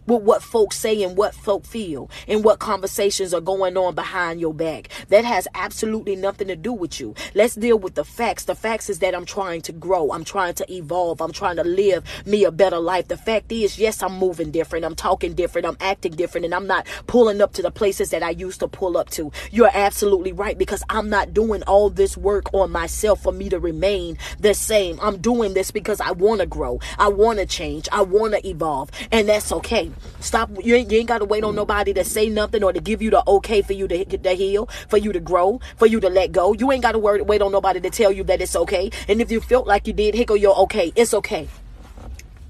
with what folks say and what folk feel and what conversations are going on behind your back. That has absolutely nothing to do with you. Let's deal with the facts. The facts is that I'm trying to grow. I'm trying to evolve. I'm trying to live me a better life. The fact is, yes, I'm moving different. I'm talking different. I'm acting different. And I'm not pulling up to the places that I used to pull up to. You're absolutely right, because I'm not doing all this work on myself for me to remain the same. I'm doing this because I want to grow. I want to change. I want to evolve. And that's okay. Stop. You ain't, you ain't got to wait on nobody to say nothing or to give you the okay for you to, to heal, for you to grow, for you to let go. You ain't got to wait on nobody to tell you that it's okay. And if you felt like you did, hickle, you're okay. It's okay.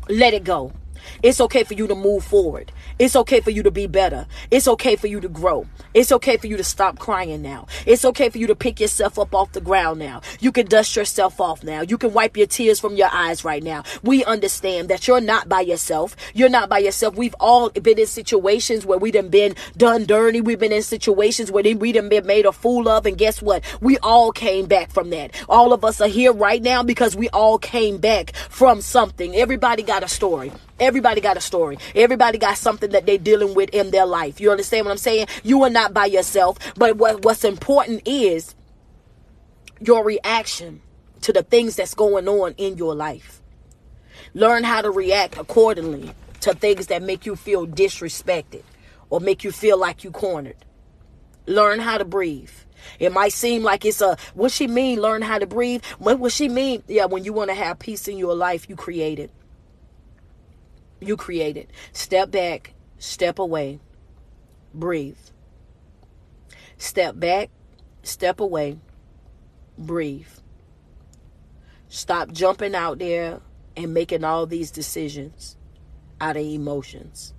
Let it go. It's okay for you to move forward. It's okay for you to be better. It's okay for you to grow. It's okay for you to stop crying now. It's okay for you to pick yourself up off the ground now. You can dust yourself off now. You can wipe your tears from your eyes right now. We understand that you're not by yourself. You're not by yourself. We've all been in situations where we done been done dirty. We've been in situations where we done been made a fool of. And guess what? We all came back from that. All of us are here right now because we all came back from something. Everybody got a story. Everybody got a story. Everybody got something that they're dealing with in their life. You understand what I'm saying? You are not by yourself. But what, what's important is your reaction to the things that's going on in your life. Learn how to react accordingly to things that make you feel disrespected or make you feel like you cornered. Learn how to breathe. It might seem like it's a, what she mean, learn how to breathe? What what she mean? Yeah, when you want to have peace in your life, you create it. You create it. Step back, step away, breathe. Step back, step away, breathe. Stop jumping out there and making all these decisions out of emotions.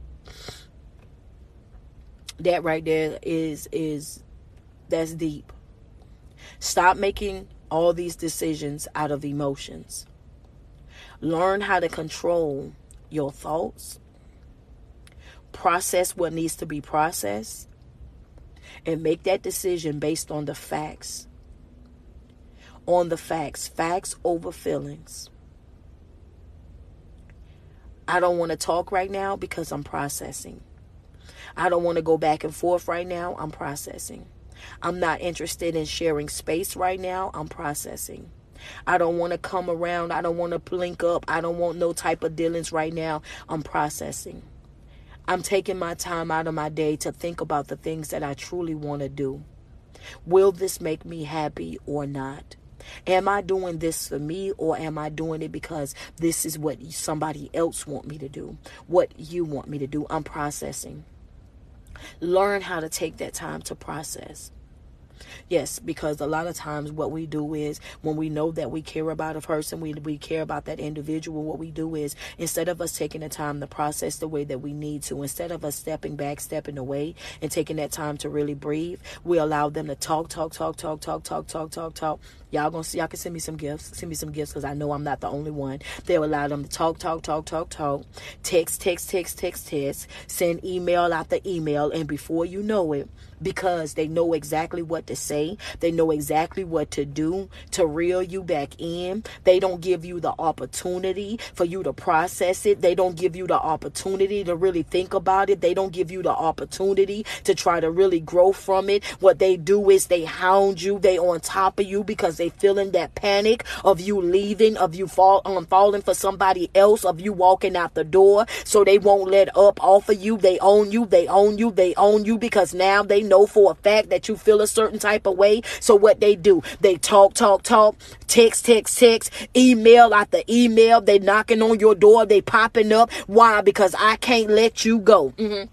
That right there is, is, that's deep. Stop making all these decisions out of emotions. Learn how to control your thoughts, process what needs to be processed, and make that decision based on the facts. On the facts, facts over feelings. I don't want to talk right now because I'm processing. I don't want to go back and forth right now. I'm processing. I'm not interested in sharing space right now. I'm processing. I don't want to come around. I don't want to link up. I don't want no type of dealings right now. I'm processing. I'm taking my time out of my day to think about the things that I truly want to do. Will this make me happy or not? Am I doing this for me, or am I doing it because this is what somebody else want me to do? What you want me to do? I'm processing. Learn how to take that time to process. Yes, because a lot of times what we do is when we know that we care about a person, we, we care about that individual, what we do is instead of us taking the time to process the way that we need to, instead of us stepping back, stepping away and taking that time to really breathe, we allow them to talk, talk, talk, talk, talk, talk, talk, talk, talk. Y'all gonna see, y'all can send me some gifts, send me some gifts because I know I'm not the only one. They'll allow them to talk, talk, talk, talk, talk, text, text, text, text, text, send email after email. And before you know it, because they know exactly what to say, they know exactly what to do to reel you back in. They don't give you the opportunity for you to process it. They don't give you the opportunity to really think about it. They don't give you the opportunity to try to really grow from it. What they do is they hound you. They on top of you because they They feeling that panic of you leaving, of you fall, um, falling for somebody else, of you walking out the door. So they won't let up off of you. They own you. They own you. They own you because now they know for a fact that you feel a certain type of way. So what they do, they talk, talk, talk, text, text, text, email after email. They knocking on your door. They popping up. Why? Because I can't let you go. Mm-hmm.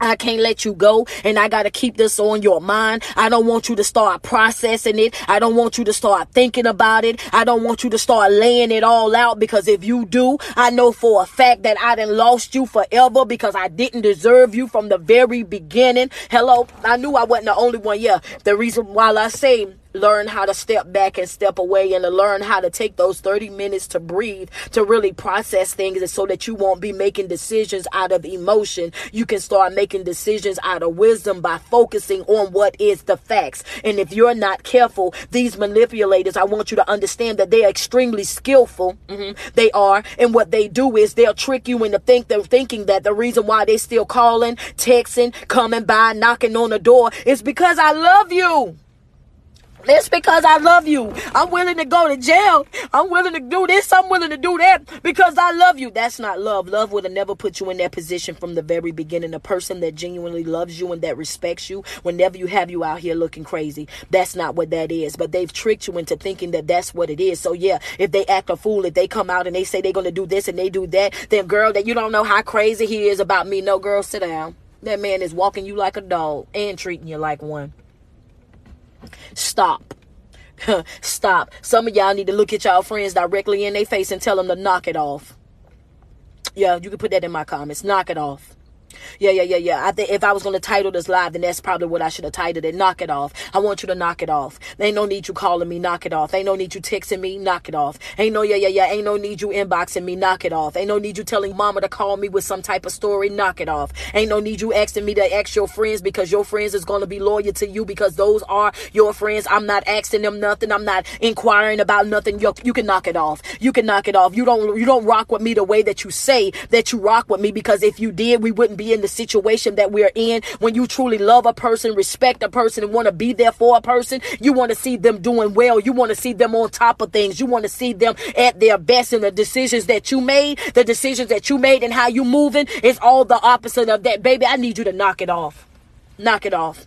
I can't let you go, and I got to keep this on your mind. I don't want you to start processing it. I don't want you to start thinking about it. I don't want you to start laying it all out, because if you do, I know for a fact that I done lost you forever, because I didn't deserve you from the very beginning. Hello, I knew I wasn't the only one. Yeah, the reason why I say learn how to step back and step away, and to learn how to take those thirty minutes to breathe, to really process things, and so that you won't be making decisions out of emotion. You can start making decisions out of wisdom by focusing on what is the facts. And if you're not careful, these manipulators, I want you to understand that they are extremely skillful. Mm-hmm. They are. And what they do is they'll trick you into think they're thinking that the reason why they still calling, texting, coming by, knocking on the door is because I love you. It's because I love you. I'm willing to go to jail. I'm willing to do this. I'm willing to do that because I love you. That's not love. Love would have never put you in that position from the very beginning. A person that genuinely loves you and that respects you whenever you have you out here looking crazy. That's not what that is. But they've tricked you into thinking that that's what it is. So yeah, if they act a fool, if they come out and they say they're going to do this and they do that, then girl, that you don't know how crazy he is about me. No, girl, sit down. That man is walking you like a dog and treating you like one. Stop. Stop. Some of y'all need to look at y'all friends directly in their face and tell them to knock it off. Yeah, you can put that in my comments. Knock it off. Yeah, yeah, yeah, yeah. I think if I was going to title this live, then that's probably what I should have titled it. Knock it off. I want you to knock it off. Ain't no need you calling me. Knock it off. Ain't no need you texting me. Knock it off. Ain't no, yeah, yeah, yeah. Ain't no need you inboxing me. Knock it off. Ain't no need you telling mama to call me with some type of story. Knock it off. Ain't no need you asking me to ask your friends, because your friends is going to be loyal to you, because those are your friends. I'm not asking them nothing. I'm not inquiring about nothing. You're, you can knock it off. You can knock it off. You don't, you don't rock with me the way that you say that you rock with me, because if you did, we wouldn't be in the situation that we're in. When you truly love a person, respect a person, and want to be there for a person, you want to see them doing well. You want to see them on top of things. You want to see them at their best. And the decisions that you made, the decisions that you made and how you moving is all the opposite of that. Baby, I need you to knock it off. Knock it off.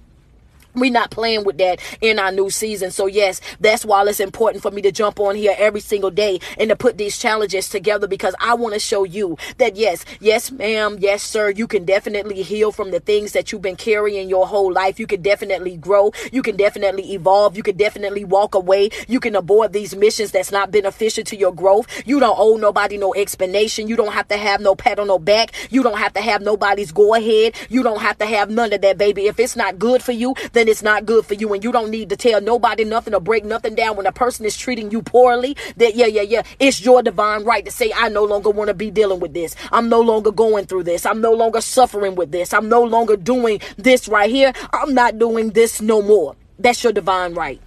We're not playing with that in our new season. So yes, that's why it's important for me to jump on here every single day and to put these challenges together, because I want to show you that yes, yes ma'am, yes sir, you can definitely heal from the things that you've been carrying your whole life. You can definitely grow. You can definitely evolve. You can definitely walk away. You can abort these missions that's not beneficial to your growth. You don't owe nobody no explanation. You don't have to have no pat on no back. You don't have to have nobody's go ahead. You don't have to have none of that, baby. If it's not good for you, then it's not good for you, and you don't need to tell nobody nothing or break nothing down when a person is treating you poorly. That yeah, yeah, yeah, it's your divine right to say, I no longer want to be dealing with this. I'm no longer going through this. I'm no longer suffering with this. I'm no longer doing this right here. I'm not doing this no more. That's your divine right.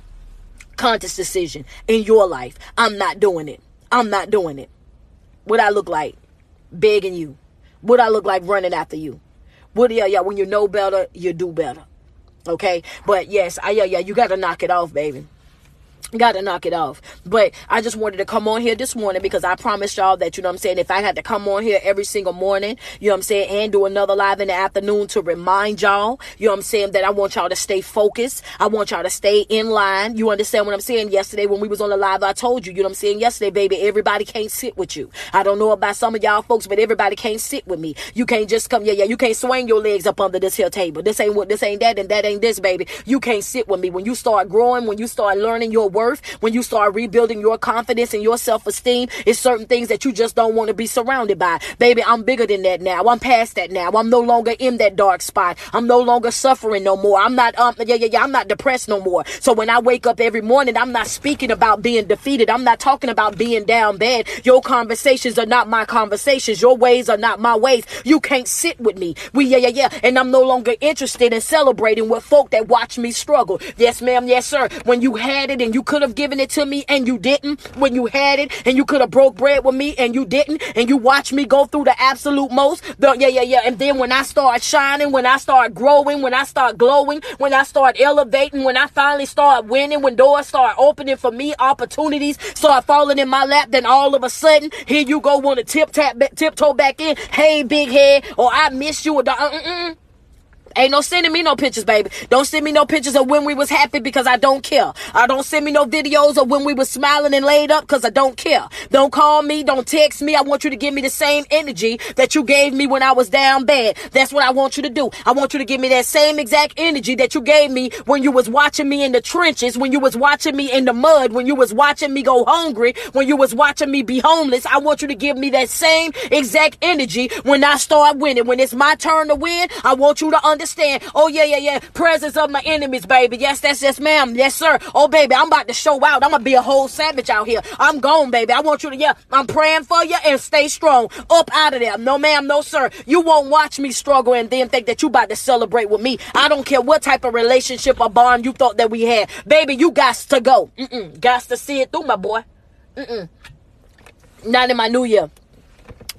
Conscious decision in your life. I'm not doing it. I'm not doing it. What I look like begging you? What I look like running after you? What yeah, yeah, when you know better, you do better. Okay, but yes, I, yeah, yeah, you got to knock it off, baby. Gotta knock it off. But I just wanted to come on here this morning because I promised y'all that, you know what I'm saying, if I had to come on here every single morning, you know what I'm saying, and do another live in the afternoon to remind y'all, you know what I'm saying, that I want y'all to stay focused. I want y'all to stay in line. You understand what I'm saying? Yesterday when we was on the live, I told you, you know what I'm saying, yesterday, baby, everybody can't sit with you. I don't know about some of y'all folks, but everybody can't sit with me. You can't just come, yeah, yeah, you can't swing your legs up under this here table. This ain't what, this ain't that, and that ain't this, baby. You can't sit with me. When you start growing, when you start learning your worth, when you start rebuilding your confidence and your self-esteem, it's certain things that you just don't want to be surrounded by. Baby, I'm bigger than that now. I'm past that now. I'm no longer in that dark spot. I'm no longer suffering no more. I'm not um yeah yeah yeah I'm not depressed no more. So when I wake up every morning, I'm not speaking about being defeated. I'm not talking about being down bad. Your conversations are not my conversations. Your ways are not my ways. You can't sit with me. We yeah yeah yeah and I'm no longer interested in celebrating with folk that watch me struggle. Yes ma'am, yes sir. When you had it and you could have given it to me and you didn't, when you had it and you could have broke bread with me and you didn't, and you watched me go through the absolute most, the, yeah, yeah, yeah, and then when I start shining, when I start growing, when I start glowing, when I start elevating, when I finally start winning, when doors start opening for me, opportunities start falling in my lap, then all of a sudden, here you go, want to tip tap, tiptoe back in, hey, big head, or I miss you, or the, uh-uh-uh. Ain't no sending me no pictures, baby. Don't send me no pictures of when we was happy because I don't care. I don't send me no videos of when we was smiling and laid up because I don't care. Don't call me. Don't text me. I want you to give me the same energy that you gave me when I was down bad. That's what I want you to do. I want you to give me that same exact energy that you gave me when you was watching me in the trenches, when you was watching me in the mud, when you was watching me go hungry, when you was watching me be homeless. I want you to give me that same exact energy when I start winning. When it's my turn to win, I want you to understand. Understand. Oh, yeah, yeah, yeah. Presence of my enemies, baby. Yes, that's yes, ma'am. Yes, sir. Oh, baby, I'm about to show out. I'm going to be a whole savage out here. I'm gone, baby. I want you to, yeah, I'm praying for you and stay strong. Up out of there. No, ma'am, no, sir. You won't watch me struggle and then think that you about to celebrate with me. I don't care what type of relationship or bond you thought that we had. Baby, you got to go. Mm-mm. Got to see it through, my boy. Mm-mm. Not in my new year.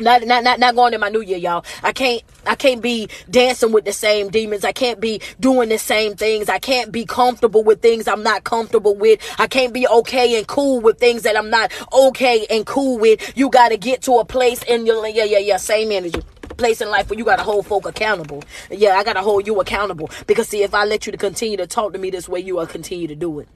Not, not, not, not going in my new year, y'all. I can't, I can't be dancing with the same demons. I can't be doing the same things. I can't be comfortable with things I'm not comfortable with. I can't be okay and cool with things that I'm not okay and cool with. You got to get to a place in your, yeah, yeah, yeah, same energy. Place in life where you gotta hold folk accountable. Yeah, I gotta hold you accountable because see, if I let you to continue to talk to me this way, you will continue to do it.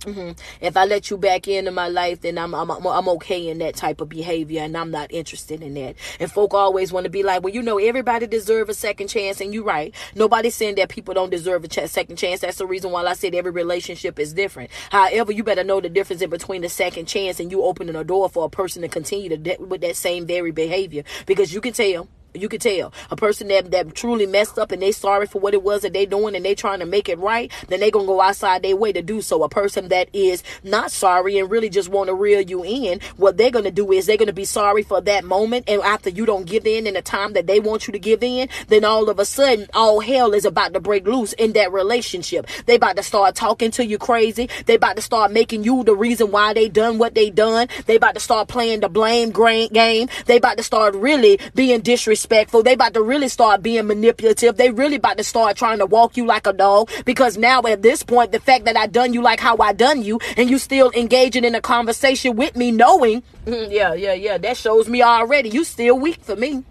Mm-hmm. If I let you back into my life, then I'm, I'm I'm okay in that type of behavior, and I'm not interested in that. And folk always want to be like, well, you know, everybody deserve a second chance, and you're right. Nobody's saying that people don't deserve a ch- second chance. That's the reason why I said every relationship is different. However, you better know the difference in between a second chance and you opening a door for a person to continue to de- with that same very behavior, because you can tell. You can tell a person that, that truly messed up and they sorry for what it was that they doing and they trying to make it right, then they gonna go outside their way to do so. A person that is not sorry and really just want to reel you in, what they're gonna do is they're gonna be sorry for that moment, and after you don't give in in the time that they want you to give in, then all of a sudden all hell is about to break loose in that relationship. They about to start talking to you crazy. They about to start making you the reason why they done what they done. They about to start playing the blame game. They about to start really being disrespectful. Respectful. They about to really start being manipulative. They really about to start trying to walk you like a dog, because now at this point, the fact that I done you like how I done you and you still engaging in a conversation with me knowing, mm, yeah, yeah, yeah, that shows me already. You still weak for me.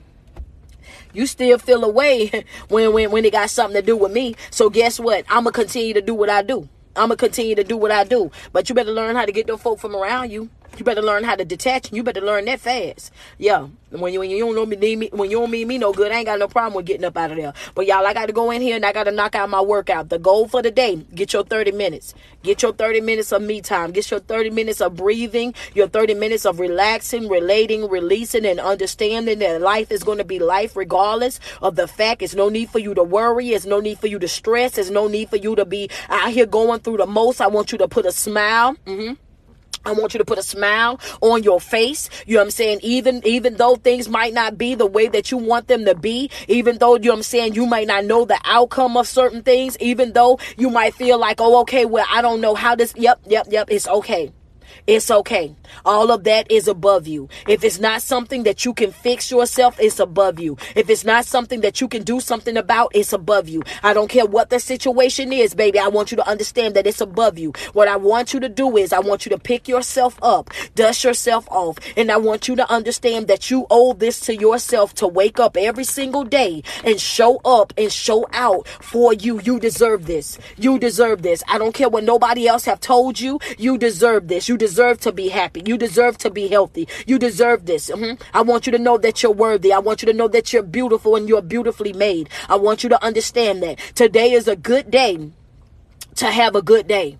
You still feel away when, when, when it got something to do with me. So guess what? I'm going to continue to do what I do. I'm going to continue to do what I do. But you better learn how to get them folk from around you. You better learn how to detach, and you better learn that fast. Yeah, when you when you don't know me, need me, when you don't mean me no good, I ain't got no problem with getting up out of there. But y'all, I got to go in here and I got to knock out my workout. The goal for the day: get your thirty minutes, get your thirty minutes of me time, get your thirty minutes of breathing, your thirty minutes of relaxing, relating, releasing, and understanding that life is going to be life regardless of the fact. It's no need for you to worry. It's no need for you to stress. It's no need for you to be out here going through the most. I want you to put a smile. Mm-hmm. I want you to put a smile on your face. You know what I'm saying? Even, even though things might not be the way that you want them to be, even though, you know what I'm saying, you might not know the outcome of certain things, even though you might feel like, oh, okay, well, I don't know how this, yep, yep, yep, it's okay. It's okay. All of that is above you. If it's not something that you can fix yourself, it's above you. If it's not something that you can do something about, it's above you. I don't care what the situation is, baby. I want you to understand that it's above you. What I want you to do is I want you to pick yourself up, dust yourself off, and I want you to understand that you owe this to yourself to wake up every single day and show up and show out for you. You deserve this. You deserve this. I don't care what nobody else have told you. You deserve this. You deserve to be happy. You deserve to be healthy. You deserve this. Mm-hmm. I want you to know that you're worthy. I want you to know that you're beautiful and you're beautifully made. I want you to understand that today is a good day to have a good day.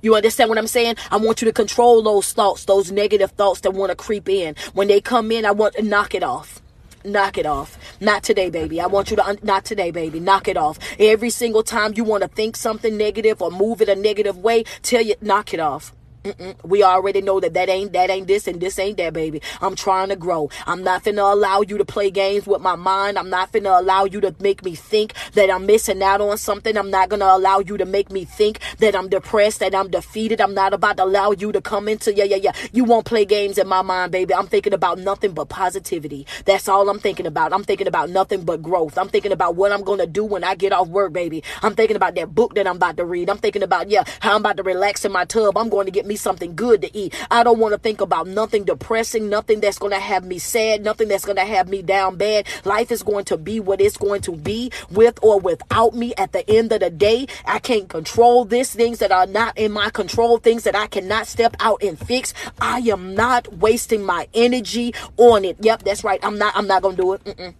You understand what I'm saying? I want you to control those thoughts, those negative thoughts that want to creep in. When they come in, I want to knock it off. Knock it off. Not today, baby. I want you to, un- not today, baby. Knock it off. Every single time you want to think something negative or move in a negative way, tell you, knock it off. Mm-mm. We already know that that ain't that ain't this and this ain't that, baby. I'm trying to grow. I'm not finna allow you to play games with my mind. I'm not finna allow you to make me think that I'm missing out on something. I'm not gonna allow you to make me think that I'm depressed, that I'm defeated. I'm not about to allow you to come into yeah yeah yeah. You won't play games in my mind, baby. I'm thinking about nothing but positivity. That's all I'm thinking about. I'm thinking about nothing but growth. I'm thinking about what I'm gonna do when I get off work, baby. I'm thinking about that book that I'm about to read. I'm thinking about yeah how I'm about to relax in my tub. I'm going to get me something good to eat. I don't want to think about nothing depressing, nothing that's going to have me sad, nothing that's going to have me down bad. Life is going to be what it's going to be with or without me at the end of the day. I can't control this, things that are not in my control, things that I cannot step out and fix. I am not wasting my energy on it. Yep, that's right. I'm not, I'm not going to do it. Mm-mm.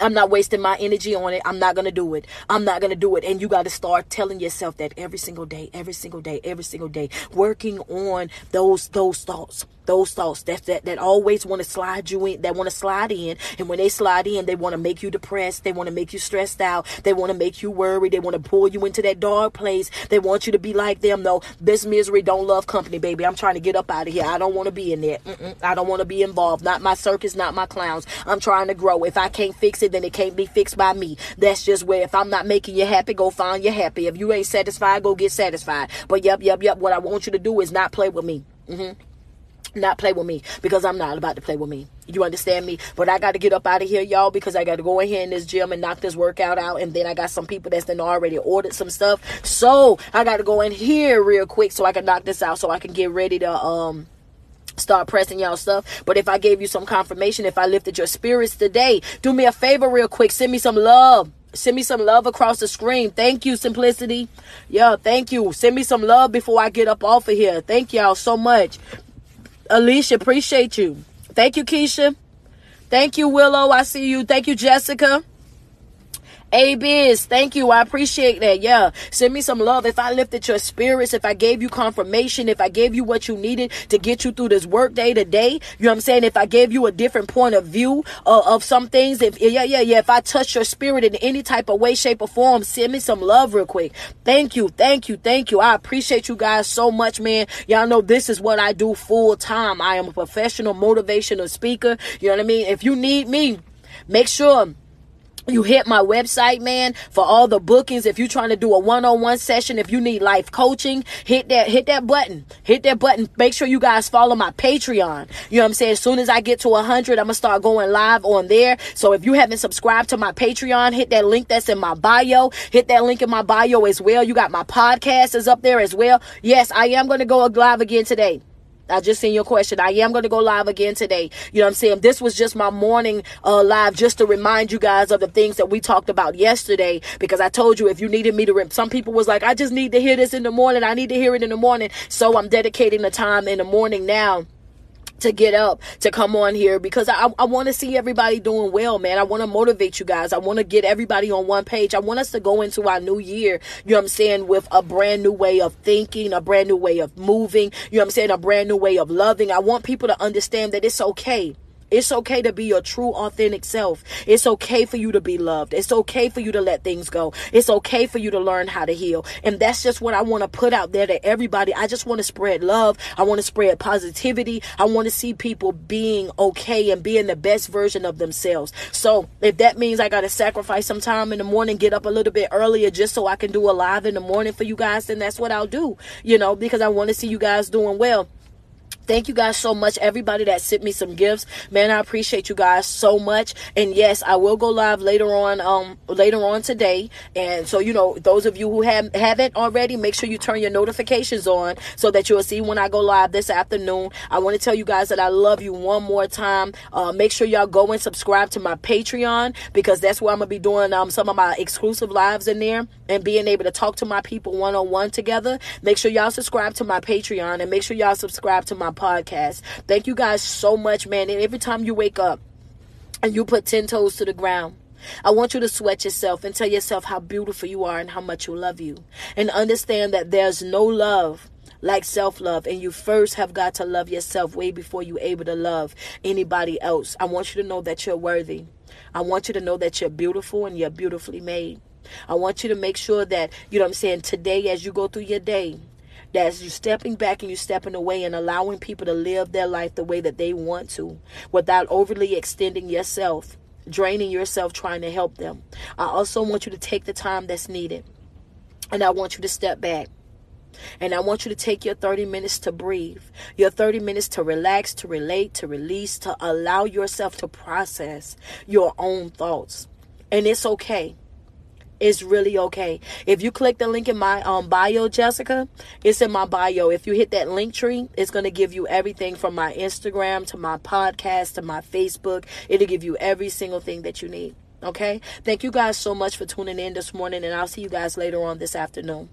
I'm not wasting my energy on it. I'm not going to do it. I'm not going to do it. And you got to start telling yourself that every single day, every single day, every single day, working on those, those thoughts, those thoughts that, that, that always want to slide you in, that want to slide in. And when they slide in, they want to make you depressed. They want to make you stressed out. They want to make you worried. They want to pull you into that dark place. They want you to be like them. No, this misery don't love company, baby. I'm trying to get up out of here. I don't want to be in there. Mm-mm. I don't want to be involved. Not my circus, not my clowns. I'm trying to grow. If I can't fix it, then it can't be fixed by me. That's just where if I'm not making you happy, go find you happy. If you ain't satisfied, go get satisfied. But yep, yep, yep. What I want you to do is not play with me. Mm-hmm. Not play with me, because I'm not about to play with me. You understand me? But I got to get up out of here, y'all, because I got to go in here in this gym and knock this workout out. And then I got some people that's done already ordered some stuff. So I got to go in here real quick so I can knock this out so I can get ready to, um, start pressing y'all stuff. But if I gave you some confirmation, if I lifted your spirits today, do me a favor real quick. Send me some love. Send me some love across the screen. Thank you, Simplicity. Yeah, thank you. Send me some love before I get up off of here. Thank y'all so much. Alicia, appreciate you. Thank you, Keisha. Thank you, Willow. I see you. Thank you, Jessica. A-Biz, thank you. I appreciate that. Yeah. Send me some love. If I lifted your spirits, if I gave you confirmation, if I gave you what you needed to get you through this work day today, you know what I'm saying? If I gave you a different point of view uh, of some things, if yeah, yeah, yeah. If I touched your spirit in any type of way, shape, or form, send me some love real quick. Thank you. Thank you. Thank you. I appreciate you guys so much, man. Y'all know this is what I do full time. I am a professional motivational speaker. You know what I mean? If you need me, make sure you hit my website, man, for all the bookings. If you're trying to do a one-on-one session, if you need life coaching, hit that, hit that button, hit that button. Make sure you guys follow my Patreon. You know what I'm saying? As soon as I get to one hundred, I'm going to start going live on there. So if you haven't subscribed to my Patreon, hit that link that's in my bio. Hit that link in my bio as well. You got my podcast is up there as well. Yes, I am going to go live again today. I just seen your question. I am going to go live again today. You know what I'm saying? This was just my morning uh, live just to remind you guys of the things that we talked about yesterday, because I told you if you needed me to rip, some people was like, I just need to hear this in the morning. I need to hear it in the morning. So I'm dedicating the time in the morning now to get up, to come on here, because I, I want to see everybody doing well, man. I want to motivate you guys. I want to get everybody on one page. I want us to go into our new year, you know what I'm saying, with a brand new way of thinking, a brand new way of moving, you know what I'm saying, a brand new way of loving. I want people to understand that it's okay. It's okay to be your true, authentic self. It's okay for you to be loved. It's okay for you to let things go. It's okay for you to learn how to heal. And that's just what I want to put out there to everybody. I just want to spread love. I want to spread positivity. I want to see people being okay and being the best version of themselves. So if that means I got to sacrifice some time in the morning, get up a little bit earlier just so I can do a live in the morning for you guys, then that's what I'll do, you know, because I want to see you guys doing well. Thank you guys so much, everybody that sent me some gifts. Man, I appreciate you guys so much. And yes, I will go live later on um later on today. And so, you know, those of you who have, haven't already, make sure you turn your notifications on so that you'll see when I go live this afternoon. I want to tell you guys that I love you one more time. Uh, make sure y'all go and subscribe to my Patreon, because that's where I'm going to be doing um some of my exclusive lives in there and being able to talk to my people one-on-one together. Make sure y'all subscribe to my Patreon and make sure y'all subscribe to my podcast. Thank you guys so much, man. And every time you wake up and you put ten toes to the ground, I want you to sweat yourself and tell yourself how beautiful you are and how much you love you, and understand that there's no love like self-love, and you first have got to love yourself way before you're able to love anybody else. I want you to know that you're worthy. I want you to know that you're beautiful and you're beautifully made. I want you to make sure that, you know what I'm saying, today as you go through your day, that's you stepping back and you stepping away and allowing people to live their life the way that they want to, without overly extending yourself, draining yourself trying to help them. I also want you to take the time that's needed, and I want you to step back. And I want you to take your thirty minutes to breathe, your thirty minutes to relax, to relate, to release, to allow yourself to process your own thoughts. And it's okay. It's really okay. If you click the link in my um, bio, Jessica, it's in my bio. If you hit that link tree, it's going to give you everything from my Instagram to my podcast to my Facebook. It'll give you every single thing that you need. Okay? Thank you guys so much for tuning in this morning, and I'll see you guys later on this afternoon.